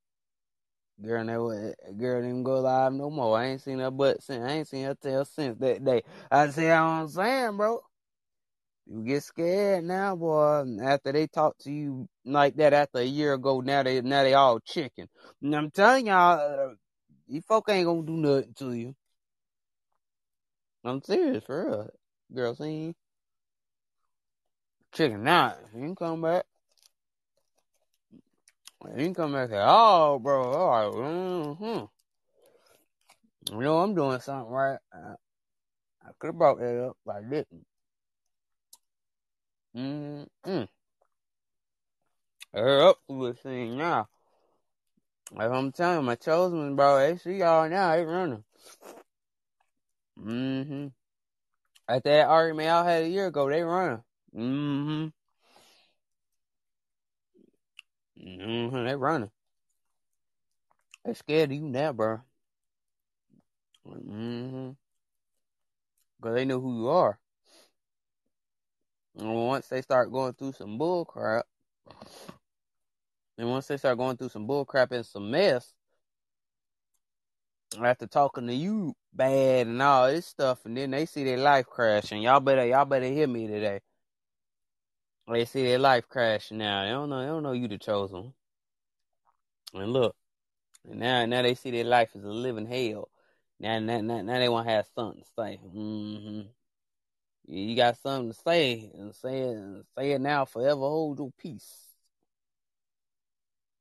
Girl didn't go live no more. I ain't seen her butt since. I ain't seen her tail since that day. I see how I'm saying, bro. You get scared now, boy. After they talk to you like that after a year ago, now they all chicken. And I'm telling y'all, these folk ain't gonna do nothing to you. I'm serious, for real. Girl, see? Chicken out. You can come back. You can come back at all, bro. All right. You know, I'm doing something right. I could have brought that up, but I didn't. They're up to this thing now. Like I'm telling you, my chosen, bro, they see y'all now, they running. At that argument y'all had a year ago, they running. They running. They scared of you now, bro. Because they know who you are. And once they start going through some bull crap, and some mess, after talking to you bad and all this stuff, and then they see their life crashing. Y'all better hear me today. They see their life crashing now. They don't know you the chosen. And look, now they see their life is a living hell. Now they want to have something to say. You got something to say, and say it now, forever hold your peace.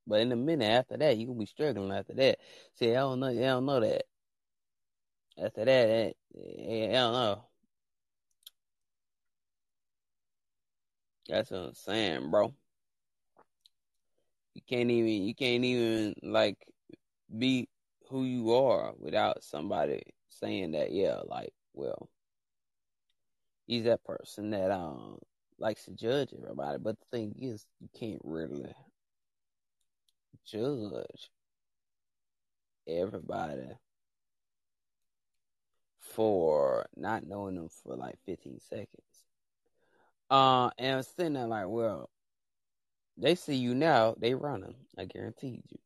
But in a minute after that, you're going to be struggling after that. See, I don't know that. After that, I don't know. That's what I'm saying, bro. You can't even like, be who you are without somebody saying that, yeah, like, well, he's that person that likes to judge everybody. But the thing is, you can't really judge everybody for not knowing them for like 15 seconds. And I'm sitting there like, well, they see you now, they running. I guarantee you.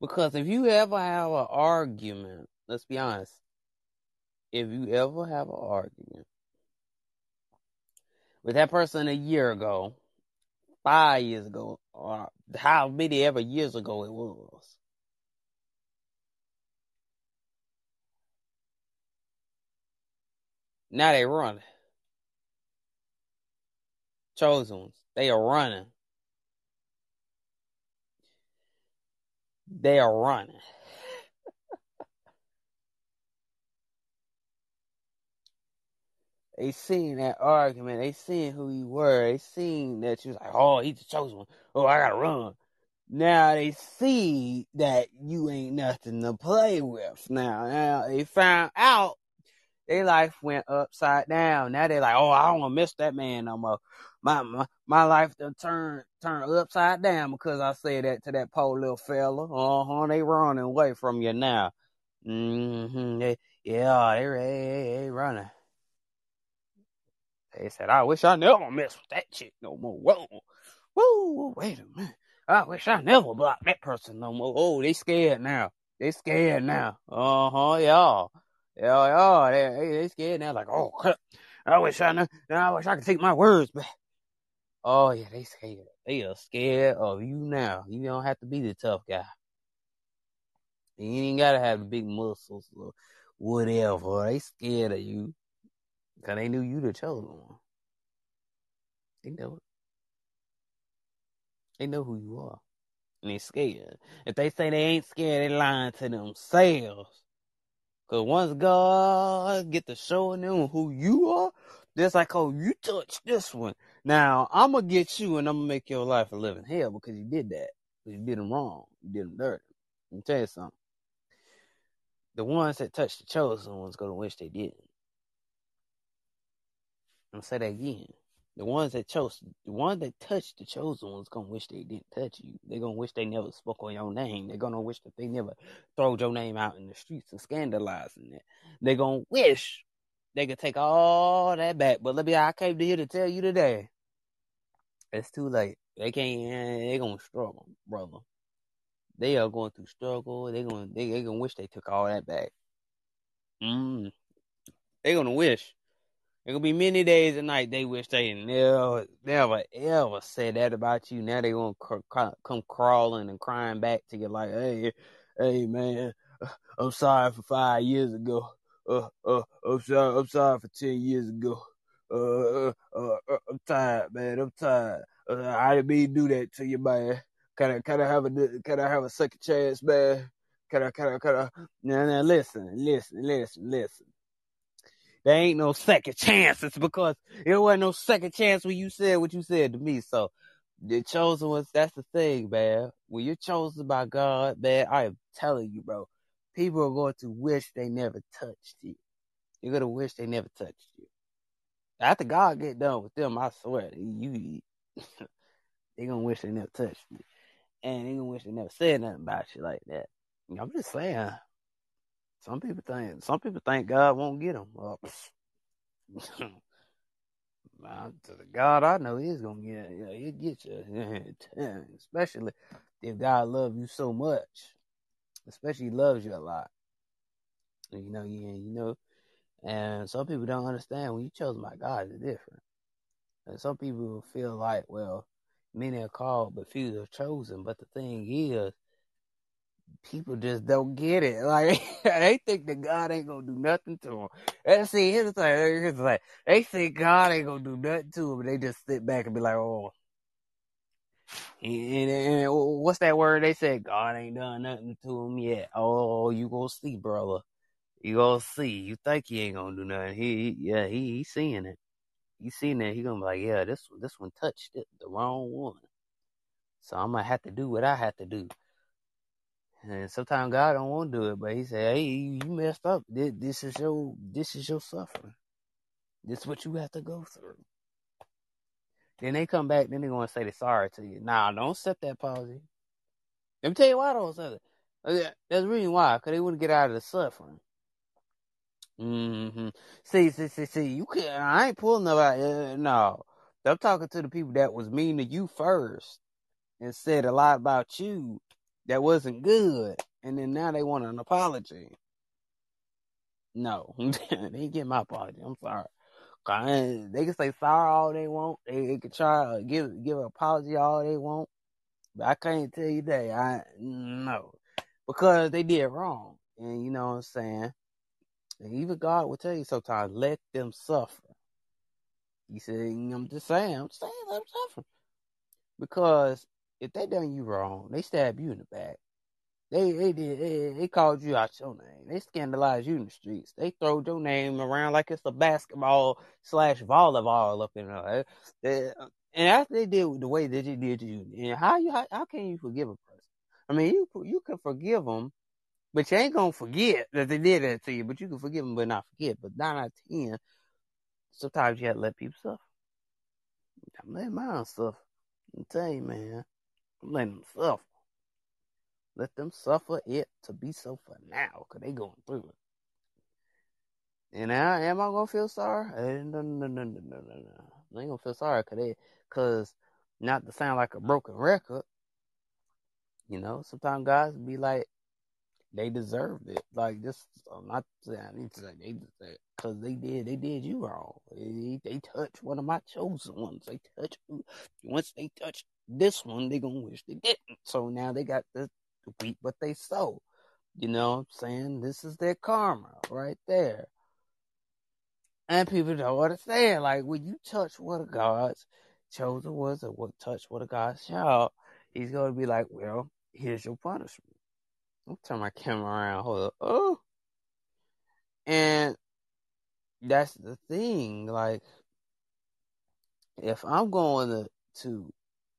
Because if you ever have an argument, let's be honest, with that person a year ago, 5 years ago, or how many ever years ago it was. Now they running. Chosen ones. They are running. They seen that argument. They seen who you were. They seen that you was like, oh, he's the chosen one. Oh, I gotta run. Now they see that you ain't nothing to play with. Now they found out their life went upside down. Now they like, oh, I don't want to miss that man no more. My life done turned upside down because I said that to that poor little fella. They running away from you now. They running. They said, I wish I never messed with that chick no more. Whoa, wait a minute. I wish I never blocked that person no more. Oh, they scared now. Y'all. They scared now. Like, oh, crap. I wish I could take my words back. Oh, yeah, they scared. They are scared of you now. You don't have to be the tough guy. You ain't got to have the big muscles or whatever. They scared of you. Because they knew you the chosen one. They know it. They know who you are. And they scared. If they say they ain't scared, they lying to themselves. Because once God get to showing them who you are, that's like, oh, you touched this one. Now, I'm going to get you and I'm going to make your life a living hell because you did that. You did them wrong. You did them dirty. Let me tell you something. The ones that touch the chosen ones going to wish they didn't. I'm going to say that again. The ones that touched the chosen ones going to wish they didn't touch you. They're going to wish they never spoke on your name. They're going to wish that they never throwed your name out in the streets and scandalizing it. They're going to wish they could take all that back. But let me, I came to here to tell you today, it's too late. They can't, they're going to struggle, brother. They are going through struggle. They're going to wish they took all that back. They're going to wish There gonna be many days and night they wish they never ever said that about you. Now they gonna come crawling and crying back to you like, hey man, I'm sorry for 5 years ago. I'm sorry for 10 years ago. I'm tired, man. I'm tired. I didn't mean to do that to you, man. Can I have a second chance, man? Can I? Now listen. There ain't no second chances because there wasn't no second chance when you said what you said to me. So the chosen ones, that's the thing, man. When you're chosen by God, man, I am telling you, bro, people are going to wish they never touched you. You're going to wish they never touched you. After God get done with them, I swear, they're going to wish they never touched you. And they're going to wish they never said nothing about you like that. I'm just saying. Some people think God won't get them. Well, to the God I know, He's gonna get you. He'll get you, especially if God loves you so much. Especially loves you a lot. You know. And some people don't understand when you chose my God, it's different. And some people feel like, well, many are called, but few are chosen. But the thing is, people just don't get it. Like, they think that God ain't going to do nothing to them. And see, here's the thing. They think God ain't going to do nothing to them, but they just sit back and be like, oh. And what's that word they said? God ain't done nothing to them yet. Oh, you going to see, brother. You going to see. You think he ain't going to do nothing. He's seeing it. He's seeing it. He's going to be like, yeah, this one touched it, the wrong one. So I'm going to have to do what I have to do. And sometimes God don't want to do it, but He said, "Hey, you messed up. This is your suffering. This is what you have to go through." Then they come back. Then they're gonna say they're sorry to you. Nah, don't accept that apology. Let me tell you why I don't accept it. That's the reason why, because they want to get out of the suffering. Mm-hmm. See. You can't. I ain't pulling nobody. No, I'm talking to the people that was mean to you first and said a lot about you. That wasn't good. And then now they want an apology. No. They ain't getting my apology. I'm sorry. They can say sorry all they want. They can try to give an apology all they want. But I can't tell you that. No. Because they did wrong. And you know what I'm saying? And even God will tell you sometimes, let them suffer. You see, I'm just saying, let them suffer. Because if they done you wrong, they stabbed you in the back. They called you out your name. They scandalized you in the streets. They throwed your name around like it's a basketball/volleyball up in there. And after they did the way that they did to you, and how can you forgive a person? I mean, you can forgive them, but you ain't gonna forget that they did that to you. But you can forgive them, but not forget. But 9 out of 10, sometimes you have to let people suffer. I'm letting mine suffer. I'm telling you, man. Let them suffer. Let them suffer it to be so for now, because they going through it. And now, am I going to feel sorry? No. I ain't going to feel sorry, because not to sound like a broken record, you know, sometimes guys be like, they deserved it. Like, just, I'm not saying, I need to say they deserved it, because they did you wrong. They touched one of my chosen ones. Once they touch this one, they gonna wish they didn't. So now they got to reap what they sow. You know what I'm saying? This is their karma right there. And people don't understand. Like, when you touch one of God's chosen ones or touch one of God's child, He's gonna be like, well, here's your punishment. I'm turning my camera around. Hold up. Oh. And that's the thing. Like, if I'm going to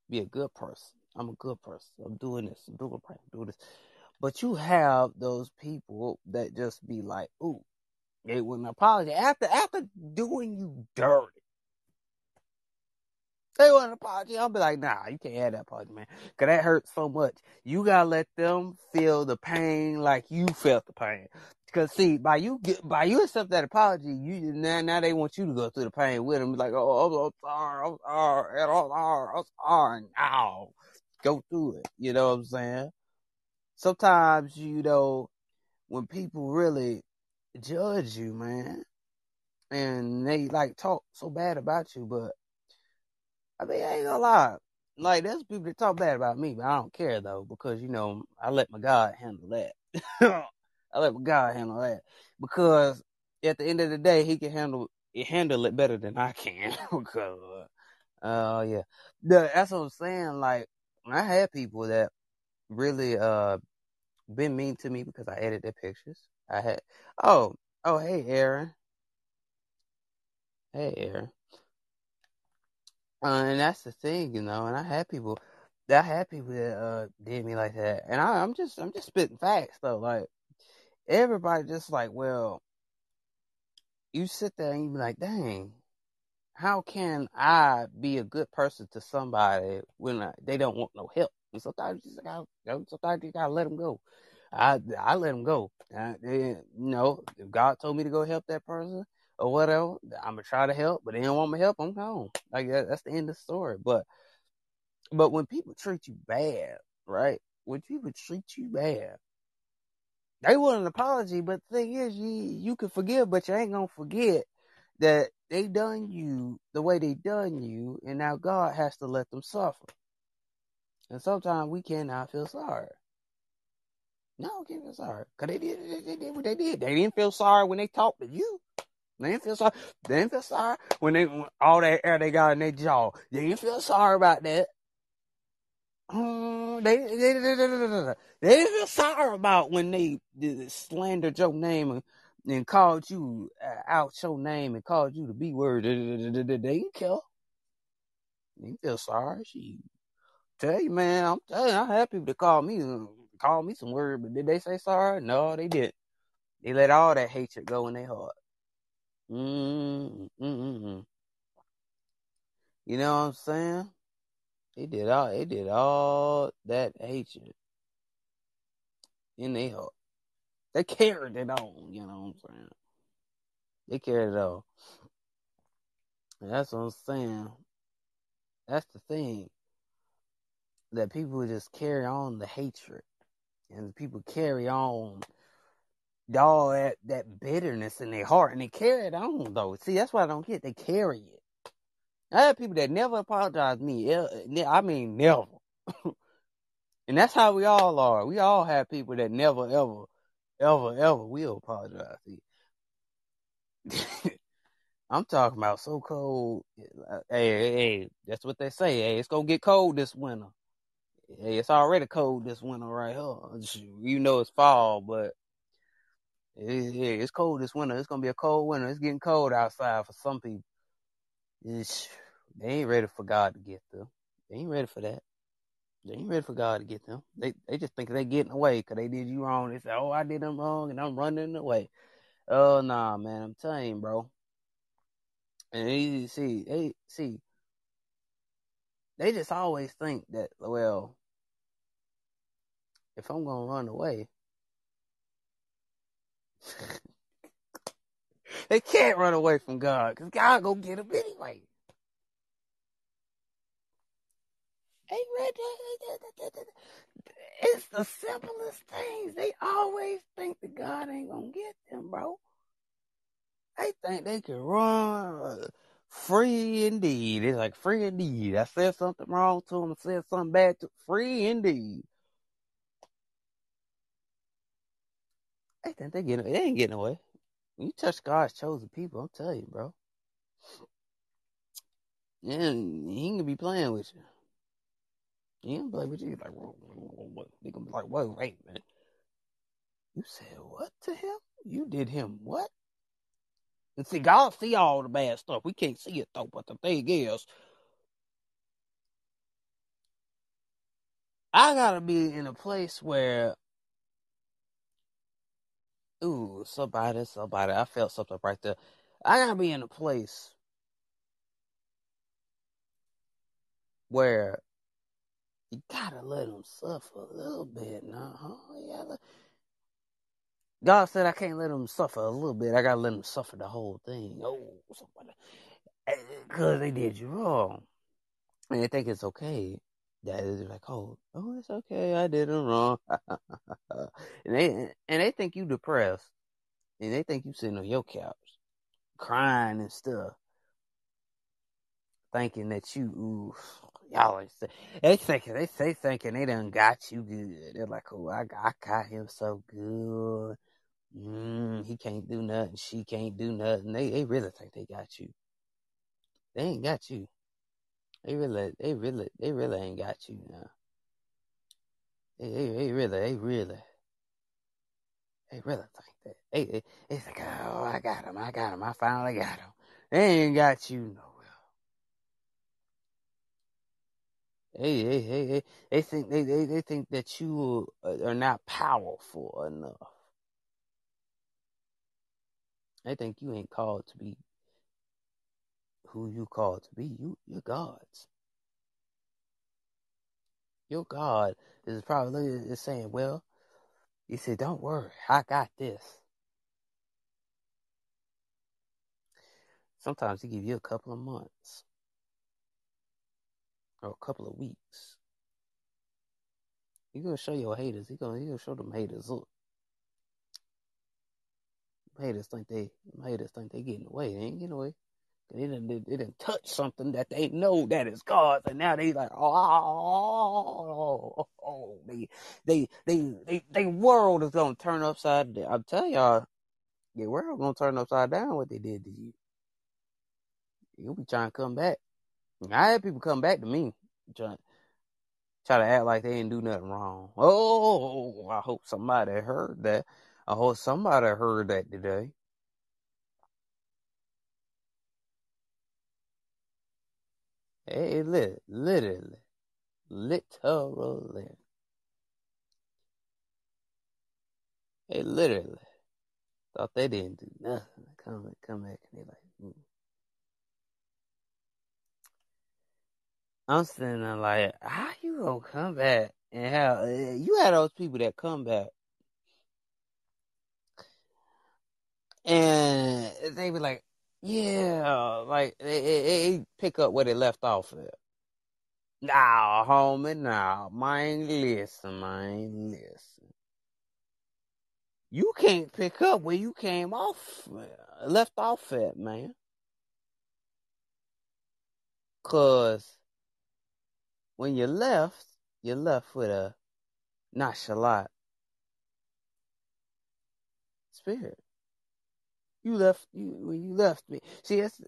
be a good person. I'm a good person. I'm doing this. I'm doing right. I'm doing this. But you have those people that just be like, ooh, they wouldn't apologize. After doing you dirty, they wouldn't apologize. I'll be like, nah, you can't have that apology, man. Because that hurts so much. You got to let them feel the pain like you felt the pain. Because, see, by you accept that apology, you now they want you to go through the pain with them. Like, oh, I'm sorry, now. Go through it. You know what I'm saying? Sometimes, you know, when people really judge you, man, and they like talk so bad about you, but I mean, I ain't gonna lie. Like, there's people that talk bad about me, but I don't care though, because, you know, I let my God handle that. Because at the end of the day, he can handle it better than I can. Because, yeah, that's what I'm saying. Like, I had people that really been mean to me because I edited their pictures. I had hey Aaron. And that's the thing, you know. And I had people that did me like that. And I'm just spitting facts though. Like, everybody just like, well, you sit there and you be like, dang, how can I be a good person to somebody when they don't want no help? And sometimes you just gotta let them go. I let them go. You know, if God told me to go help that person or whatever, I'm going to try to help, but they don't want me to help, I'm gone. Like, that's the end of the story. But when people treat you bad, right? They want an apology, but the thing is, you can forgive, but you ain't going to forget that they done you the way they done you, and now God has to let them suffer. And sometimes we cannot feel sorry. No, can't feel sorry. Because they did what they did. They didn't feel sorry when they talked to you. They didn't feel sorry when all that air they got in their jaw. They didn't feel sorry about that. They didn't feel sorry about when they slandered your name and called you out your name and called you the B word. They didn't care. They didn't feel sorry. She tell you, man, I'm telling you, I had people that call me some word, but did they say sorry? No, they didn't. They let all that hatred go in their heart. You know what I'm saying? They did all that hatred in their heart. They carried it on, you know what I'm saying? They carried it on. And that's what I'm saying. That's the thing. That people just carry on the hatred. And people carry on all that bitterness in their heart, and they carry it on though. See, that's what I don't get. They carry it. I have people that never apologize to me. I mean, never. And that's how we all are. We all have people that never, ever, ever, ever will apologize to you. I'm talking about so cold. Hey, that's what they say. Hey, it's gonna get cold this winter. Hey, it's already cold this winter right here. You know it's fall, but it's cold this winter. It's going to be a cold winter. It's getting cold outside for some people. They ain't ready for God to get them. They ain't ready for that. They ain't ready for God to get them. They just think they're getting away because they did you wrong. They say, oh, I did them wrong, and I'm running away. Oh, nah, man. I'm telling you, bro. And they just always think that, well, if I'm going to run away, they can't run away from God because God gonna get them anyway. It's the simplest things. They always think that God ain't gonna get them, bro. They think they can run free indeed. It's like free indeed. I said something wrong to them. I said something bad to them. Free indeed. They ain't getting away. When you touch God's chosen people, I'm telling you, bro. And he ain't gonna be playing with you. He ain't gonna play with you. He's like, what? They gonna be like, whoa, wait, man. You said what to him? You did him what? And see, God see all the bad stuff. We can't see it though, but the thing is, I gotta be in a place where, ooh, somebody. I felt something right there. I gotta be in a place where you gotta let them suffer a little bit. God said I can't let them suffer a little bit. I gotta let them suffer the whole thing. Oh, somebody. Because they did you wrong. And they think it's okay. That is like, oh, it's okay. I did it wrong, and they think you depressed, and they think you sitting on your couch, crying and stuff, thinking that you, ooh, y'all, they thinking they done got you good. They're like, oh, I got him so good. He can't do nothing. She can't do nothing. They really think they got you. They ain't got you. They really ain't got you now. They really think that. It's like, oh, I got him. I finally got him. They ain't got you nowhere. They think that you are not powerful enough. They think you ain't called to be who you called to be. You're God's. Your God is probably saying, well, he said, don't worry, I got this. Sometimes he give you a couple of months or a couple of weeks. You're going to show your haters. He's going to show them haters up. Haters think they getting away. They ain't getting away. They didn't touch something that they know that is God's, and now they like, oh. They world is gonna turn upside down. I'm telling y'all, your world gonna turn upside down what they did to you. You'll be trying to come back. I had people come back to me try to act like they didn't do nothing wrong. Oh, I hope somebody heard that. I hope somebody heard that today. Hey, literally, thought they didn't do nothing. Come back and they like, I'm sitting there like, how you gonna come back? And how you had those people that come back, and they be like, yeah, like they pick up where they left off at. Nah, homie, nah, man, listen. You can't pick up where you left off at, man. 'Cause when you left with a nonchalant spirit. When you left me. See, it's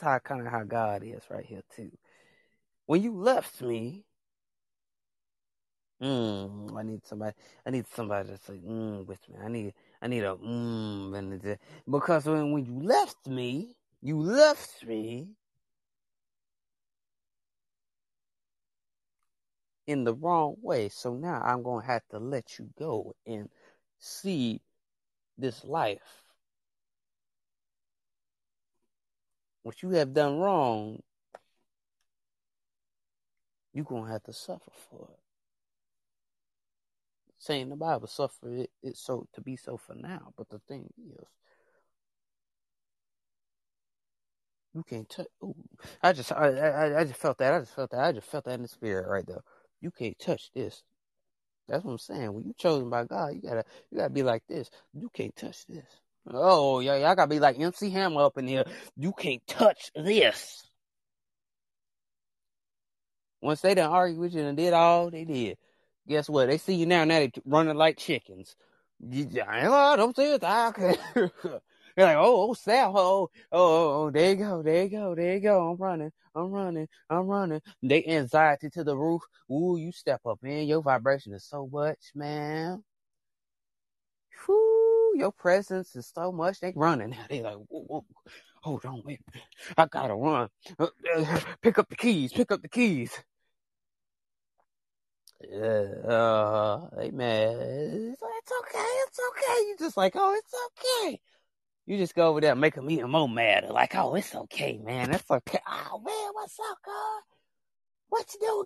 how kind of how God is right here too. When you left me, I need somebody to say with me. I need a because when you left me in the wrong way. So now I'm gonna have to let you go and see this life. What you have done wrong, you're going to have to suffer for it. Saying the Bible, suffer it so to be so for now. But the thing is, you can't touch. I just felt that in the spirit right there. You can't touch this. That's what I'm saying. When you're chosen by God, you gotta be like this. You can't touch this. Oh, y'all gotta be like MC Hammer up in here. You can't touch this. Once they done argued with you and did all they did, guess what? They see you now they running like chickens. Don't say it. They're like, oh, Sal, oh, there you go. I'm running. They anxiety to the roof. Ooh, you step up, man. Your vibration is so much, man. Whew. Your presence is so much. They running now. They like, whoa, hold on, wait. I gotta run. Pick up the keys. They mad. It's okay. You just like, oh, it's okay. You just go over there and make them even more mad. Like, oh, it's okay, man. That's okay. Oh man, what's up, God? What you doing,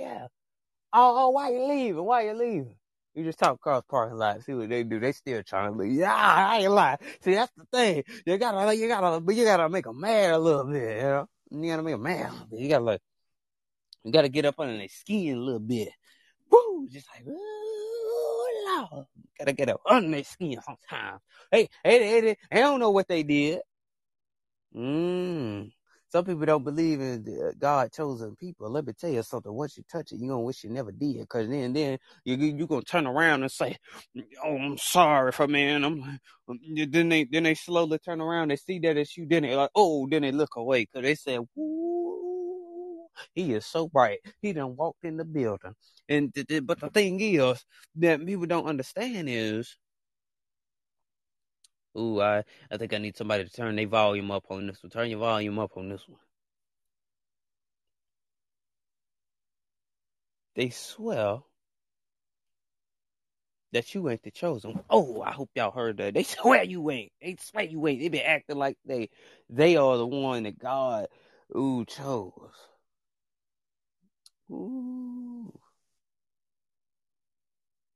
God? Yeah. Oh, why you leaving? You just talk across parking lot. See what they do. They still trying to leave. Yeah, I ain't lying. See, that's the thing. You gotta make them mad a little bit. You know, you gotta get up under their skin a little bit. Woo, just like, ooh, No, gotta get up under their skin sometimes. They don't know what they did. Some people don't believe in God chosen people. Let me tell you something. Once you touch it, you're going to wish you never did. Because then you're going to turn around and say, oh, I'm sorry for man. Then they slowly turn around. They see that it's you. Then they like, oh, then they look away. Because they said, woo, he is so bright. He done walked in the building. But the thing is that people don't understand is, ooh, I think I need somebody to turn their volume up on this one. Turn your volume up on this one. They swear that you ain't the chosen one. Oh, I hope y'all heard that. They swear you ain't. They been acting like they are the one that God chose. Ooh.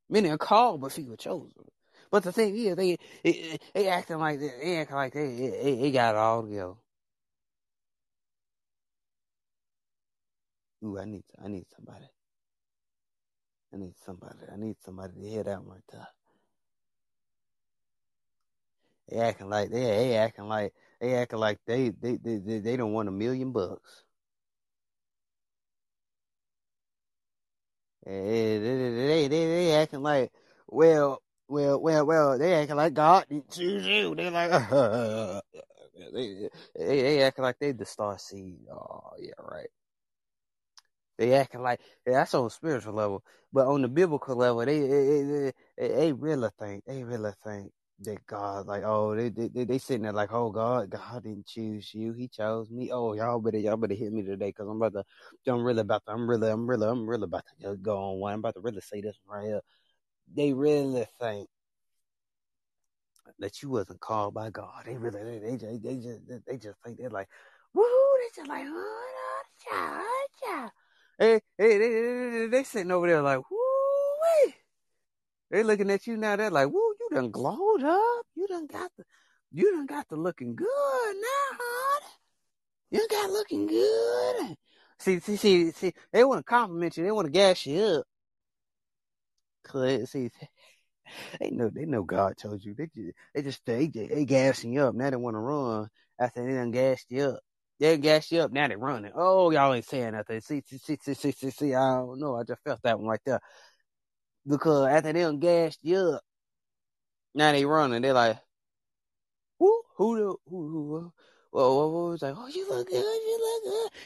Many are called, but few are chosen. But the thing is, they acting like they got it all together. Ooh, I need somebody. I need somebody to hear that one time. They acting like they don't want $1 million. They acting like well, they acting like God didn't choose you. They like, they acting like they the star seed. Oh, yeah, right. They acting like, yeah, that's on a spiritual level, but on the biblical level, they really think that God, like, oh, they sitting there like, oh, God didn't choose you, he chose me. Oh, y'all better hit me today, cause I'm really about to just go on one. I'm about to really say this right here. They really think that you wasn't called by God. They really, they just think they're like, woo, they just like, oh, yeah. They sitting over there like, woo, they looking at you now. They're like, woo, you done glowed up. You done got the looking good now, honey. You got looking good. See. They want to compliment you. They want to gas you up. Cause see, they know God told you. They gassing you up. Now they want to run after they done gassed you up. They gassed you up. Now they running. Oh, y'all ain't saying nothing. See. I don't know. I just felt that one right there. Because after they done gassed you up, now they running. They like, who? Whoa. Was like, oh, you look good.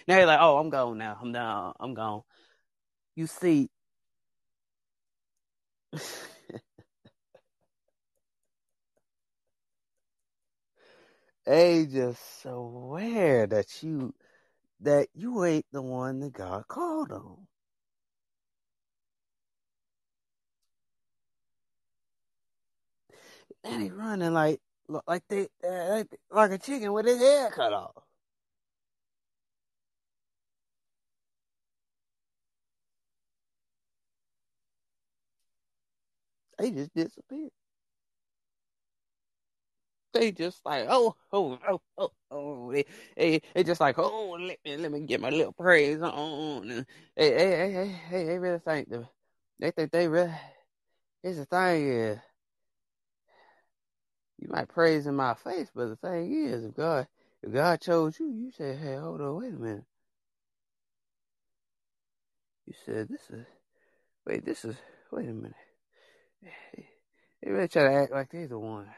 Now they like, oh, I'm gone now. I'm gone. You see. They just swear that you ain't the one that God called on. And he running like a chicken with his head cut off. They just disappeared. They just like, oh. They just like, oh, let me get my little praise on. And they really think they really. It's the thing is, you might praise in my face, but the thing is, if God chose you, you said, hey, hold on, wait a minute. You said wait a minute. They really try to act like they the one.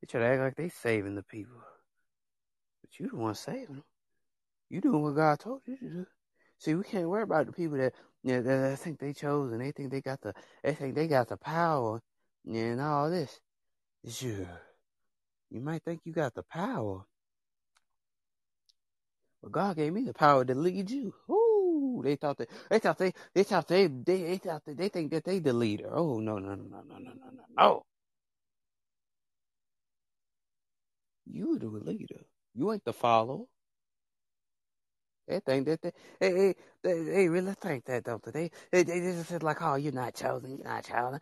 They try to act like they saving the people. But you the one saving them. You doing what God told you to do. See, we can't worry about the people that, you know, that think they chose and they think they got the power and all this. You might think you got the power. But God gave me the power to lead you. Ooh. They think that they the leader. Oh no. You the leader. You ain't the follower. They think that they really think that, don't they? They just said like, oh, you're not chosen. God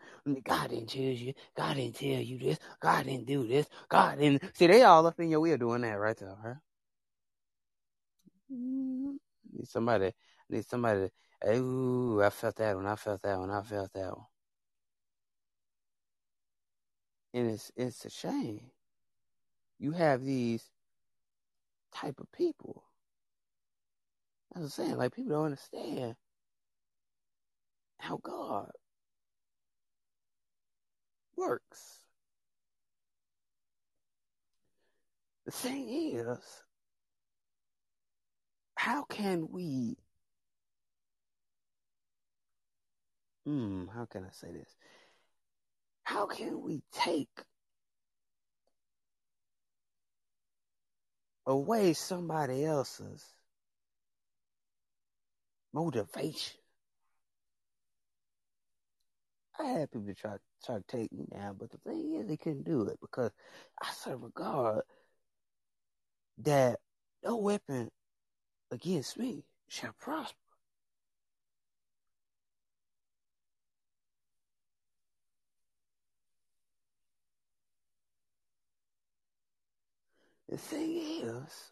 didn't choose you. God didn't tell you this. God didn't do this. God didn't. See, they all up in your ear doing that right there, huh? Need somebody Ooh, I felt that one. I felt that one. And it's a shame. You have these type of people. That's what I'm saying. Like, people don't understand how God works. The thing is, how can I say this? How can we take away somebody else's motivation? I had people try to take me down, but the thing is, they couldn't do it because I serve a God that no weapon against me shall prosper. The thing is,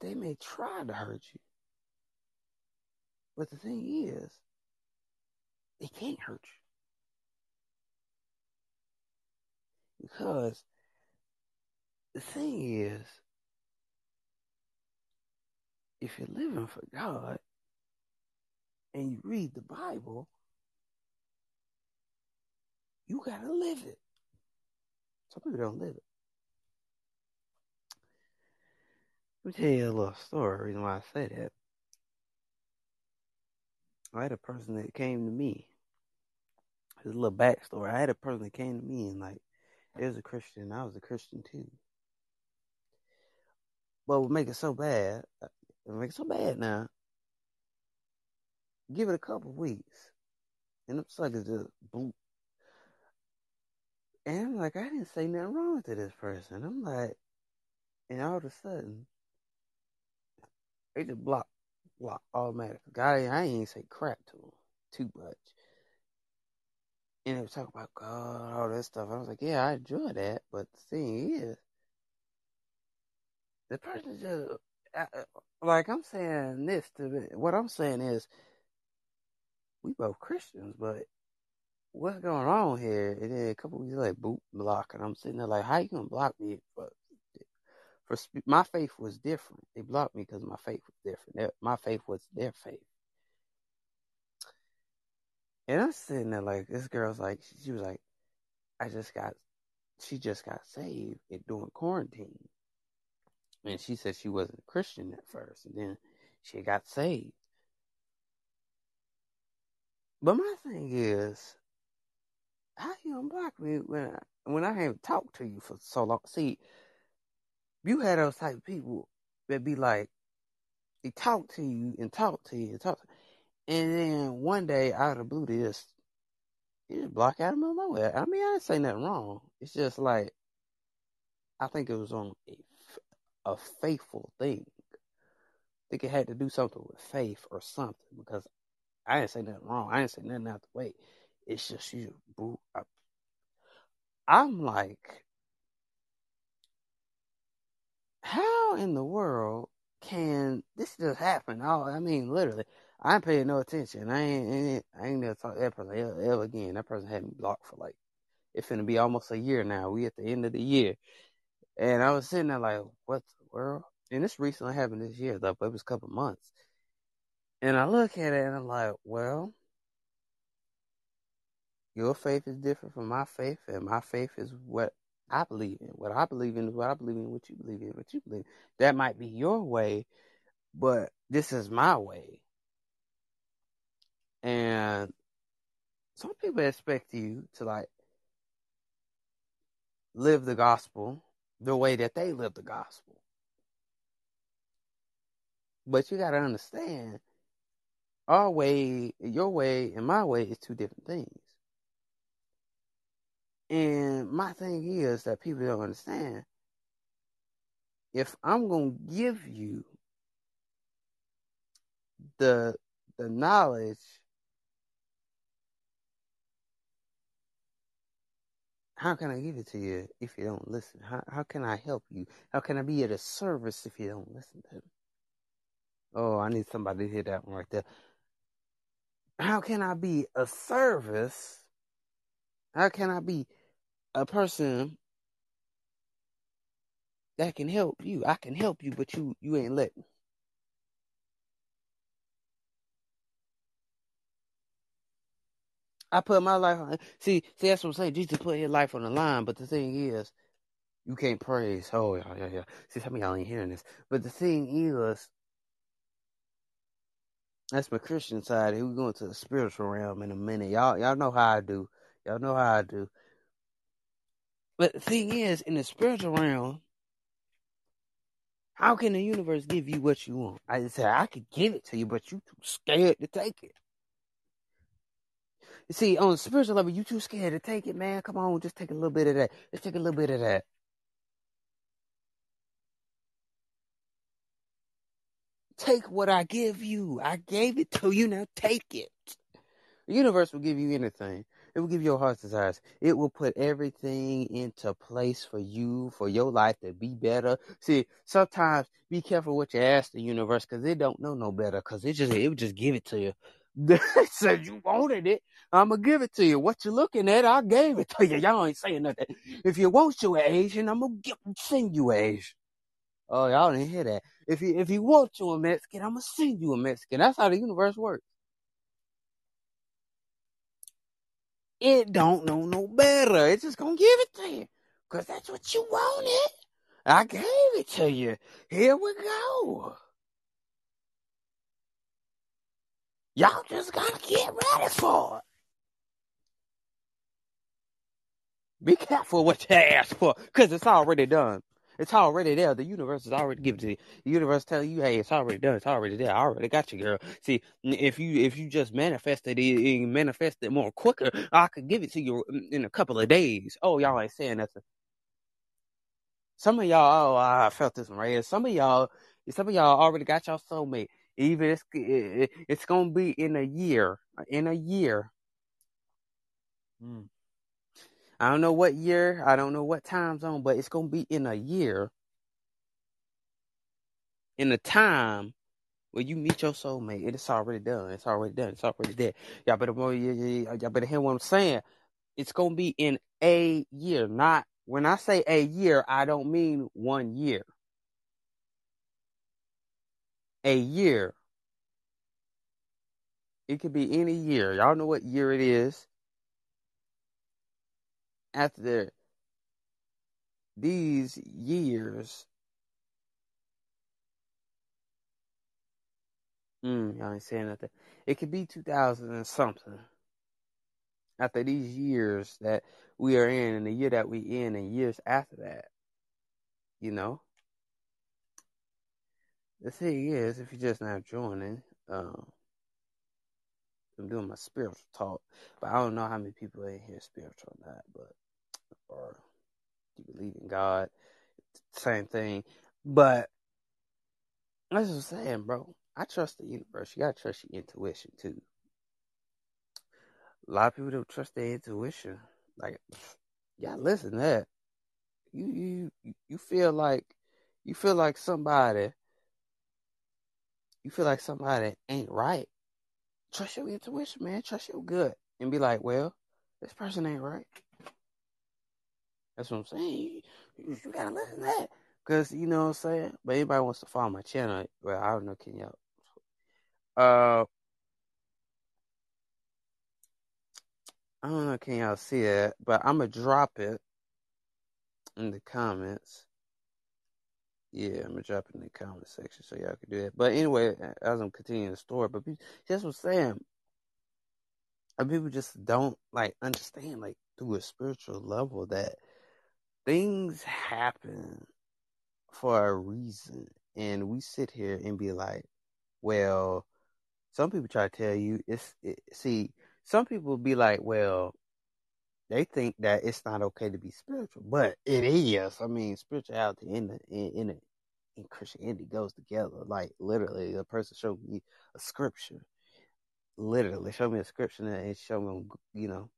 they may try to hurt you, but the thing is, they can't hurt you. Because the thing is, if you're living for God and you read the Bible, you got to live it. Some people don't live it. Let me tell you a little story, the reason why I say that. I had a person that came to me. There's a little backstory. I had a person that came to me and, like, it was a Christian. I was a Christian, too. But we make it so bad now. Give it a couple of weeks. And them suckers just boop. And I'm like, I didn't say nothing wrong to this person. I'm like, and all of a sudden, they just block automatic. God, I ain't say crap to them too much. And they were talking about God, all that stuff. I was like, yeah, I enjoy that. But the thing is, the person just, like I'm saying this to, what I'm saying is, we both Christians, but what's going on here? And then a couple of weeks later, boop, block. And I'm sitting there like, how you going to block me? For my faith was different. They blocked me because my faith was different. My faith was their faith. And I'm sitting there like, this girl's like, she was like, she just got saved during quarantine. And she said she wasn't a Christian at first. And then she got saved. But my thing is, how you gonna block me when I haven't talked to you for so long? See, you had those type of people that be like, they talk to you and talk to you and talk to you. And then one day out of the blue, they just block out of nowhere. I mean, I didn't say nothing wrong. It's just like, I think it was on a faithful thing. I think it had to do something with faith or something, because I didn't say nothing wrong. I didn't say nothing out the way. It's just you, boo. I'm like, how in the world can this just happen? I mean, literally, I ain't paying no attention. I ain't never talk to that person ever again. That person had me blocked for like, it's finna be almost a year now. We at the end of the year. And I was sitting there like, what the world? And this recently happened this year, though, but it was a couple months. And I look at it and I'm like, well, your faith is different from my faith, and my faith is what I believe in. What I believe in is what I believe in, what you believe in, what you believe in. That might be your way, but this is my way. And some people expect you to, like, live the gospel the way that they live the gospel. But you got to understand, our way, your way, and my way is two different things. And my thing is that people don't understand, if I'm going to give you the knowledge, how can I give it to you if you don't listen? How can I help you? How can I be at a service if you don't listen to me? Oh, I need somebody to hear that one right there. How can I be a service? How can I be a person that can help you? I can help you, but you ain't let me. I put my life on. See, that's what I'm saying. Jesus put his life on the line, but the thing is, you can't praise. Oh, yeah. See, some of y'all ain't hearing this. But the thing is, that's my Christian side. We're going to the spiritual realm in a minute. Y'all know how I do. Y'all know how I do. But the thing is, in the spiritual realm, how can the universe give you what you want? I just said, I could give it to you, but you too scared to take it. You see, on the spiritual level, you too scared to take it, man. Come on, just take a little bit of that. Let's take a little bit of that. Take what I give you. I gave it to you, now take it. The universe will give you anything. It will give you your heart's desires. It will put everything into place for you, for your life to be better. See, sometimes be careful what you ask the universe, because it don't know no better, because it will just give it to you. So you wanted it, I'm going to give it to you. What you looking at, I gave it to you. Y'all ain't saying nothing. If you want you an Asian, I'm going to send you an Asian. Oh, y'all didn't hear that. If you want you a Mexican, I'm going to send you a Mexican. That's how the universe works. It don't know no better. It's just going to give it to you, because that's what you wanted. I gave it to you. Here we go. Y'all just gotta get ready for it. Be careful what you ask for, because it's already done. It's already there. The universe is already giving to you. The universe telling you, hey, it's already done. It's already there. I already got you, girl. See, if you just manifested it and manifest it more quicker, I could give it to you in a couple of days. Oh, y'all ain't saying nothing. Some of y'all, oh, I felt this one right here. Some of y'all already got y'all soulmate. Even it's gonna be in a year. In a year, I don't know what year. I don't know what time zone, but it's gonna be in a year. In a time where you meet your soulmate, it's already done. It's already done. It's already there. Y'all better hear what I'm saying. It's gonna be in a year. Not when I say a year, I don't mean 1 year. A year. It could be any year. Y'all know what year it is. After these years. Y'all ain't saying nothing. It could be 2000 and something. After these years that we are in, and the year that we in, and years after that. You know? The thing is, if you're just not joining, I'm doing my spiritual talk, but I don't know how many people in here spiritual or not, but, or you believe in God, same thing, but that's what I'm saying, bro. I trust the universe. You got to trust your intuition, too. A lot of people don't trust their intuition. Like, y'all listen to that. You feel like somebody... You feel like somebody ain't right. Trust your intuition, man. Trust your gut. And be like, well, this person ain't right. That's what I'm saying. You gotta listen to that. Because, you know what I'm saying? But anybody wants to follow my channel, well, I don't know, can y'all... I don't know, can y'all see it? But I'm gonna drop it in the comments. Yeah, I'm going to drop it in the comment section so y'all can do that. But anyway, as I'm continuing the story, but that's what I'm saying. And people just don't, like, understand, like, through a spiritual level that things happen for a reason. And we sit here and be like, well, some people try to tell you, see, some people be like, well, they think that it's not okay to be spiritual, but it is. I mean, spirituality and Christianity goes together. Like, literally, a person showed me a scripture. Literally, showed me a scripture and showed me, you know.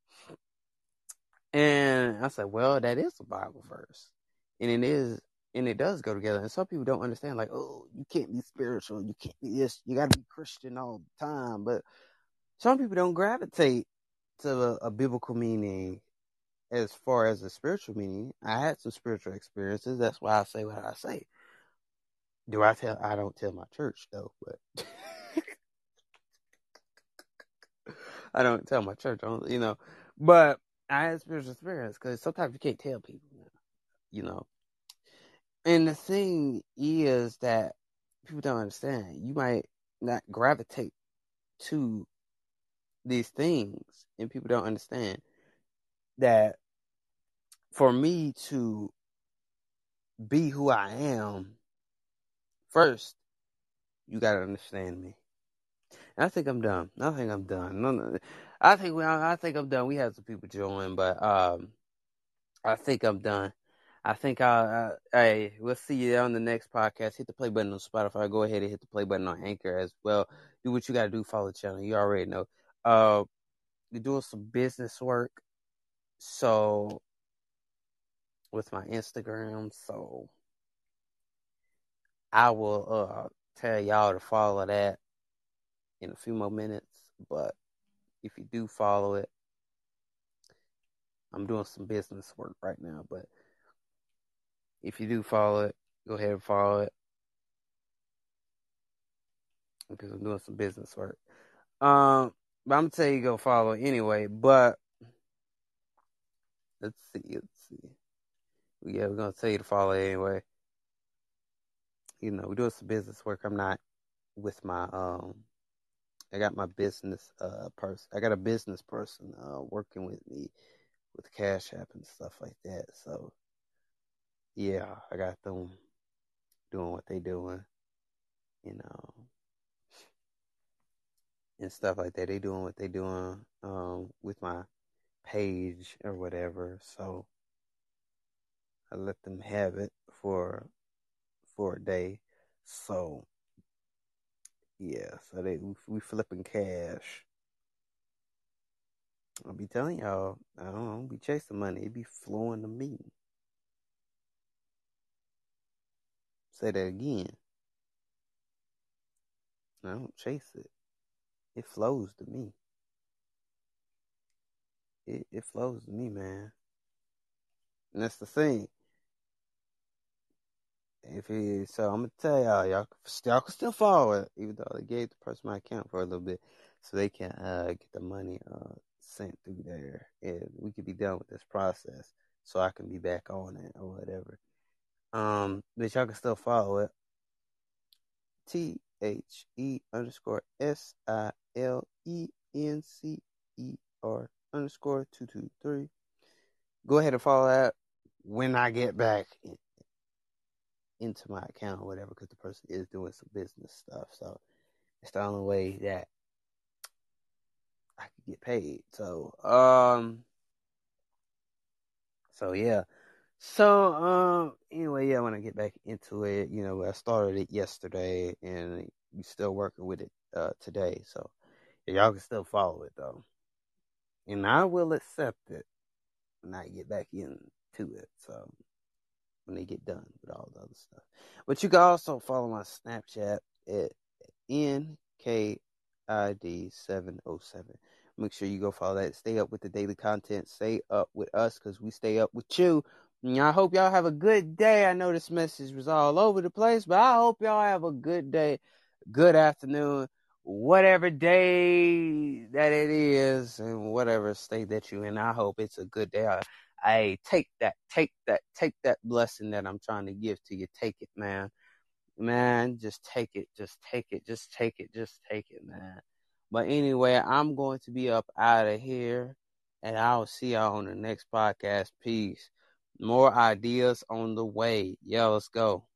And I said, well, that is a Bible verse. And it is And it does go together. And some people don't understand, like, oh, you can't be spiritual. You can't be this. You got to be Christian all the time. But some people don't gravitate to a biblical meaning as far as a spiritual meaning. I had some spiritual experiences. That's why I say what I say. I don't tell my church, though. But I don't tell my church, you know. But I had spiritual experience because sometimes you can't tell people, you know. And the thing is that people don't understand. You might not gravitate to these things, and people don't understand that for me to be who I am, first, you got to understand me. And I think I'm done. I think I'm done. We had some people join, but I think I'm done. Hey, we'll see you on the next podcast. Hit the play button on Spotify. Go ahead and hit the play button on Anchor as well. Do what you got to do. Follow the channel. You already know. You're doing some business work. So, with my Instagram. So, I will tell y'all to follow that in a few more minutes. But if you do follow it, I'm doing some business work right now. But if you do follow it, go ahead and follow it because I'm doing some business work. But I'm going to tell you go follow anyway, but let's see. Yeah, we're going to tell you to follow it anyway. You know, we're doing some business work. I'm not with my, I got my business person. I got a business person working with me with Cash App and stuff like that, so. Yeah, I got them doing what they doing, you know, and stuff like that. They doing what they doing with my page or whatever. So I let them have it for a day. So yeah, so we flipping cash. I'll be telling y'all, I don't know, we chasing money. It be flowing to me. Say that again. I don't chase it. It flows to me. It flows to me, man. And that's the thing. So I'm gonna tell y'all can still follow it, even though I gave the person my account for a little bit, so they can get the money sent through there, and we could be done with this process, so I can be back on it or whatever. But y'all can still follow it. THE_SILENCER_223. Go ahead and follow that when I get back into my account or whatever, because the person is doing some business stuff. So it's the only way that I can get paid. So yeah. So, anyway, yeah, when I get back into it, you know, I started it yesterday, and you still working with it today, so y'all can still follow it, though. And I will accept it when I get back into it, so when they get done with all the other stuff. But you can also follow my Snapchat at NKID707. Make sure you go follow that. Stay up with the daily content. Stay up with us, because we stay up with you. I hope y'all have a good day. I know this message was all over the place, but I hope y'all have a good day, good afternoon, whatever day that it is, and whatever state that you're in. I hope it's a good day. I take that blessing that I'm trying to give to you. Take it, man. Man, just take it, man. But anyway, I'm going to be up out of here, and I'll see y'all on the next podcast. Peace. More ideas on the way. Yeah, let's go.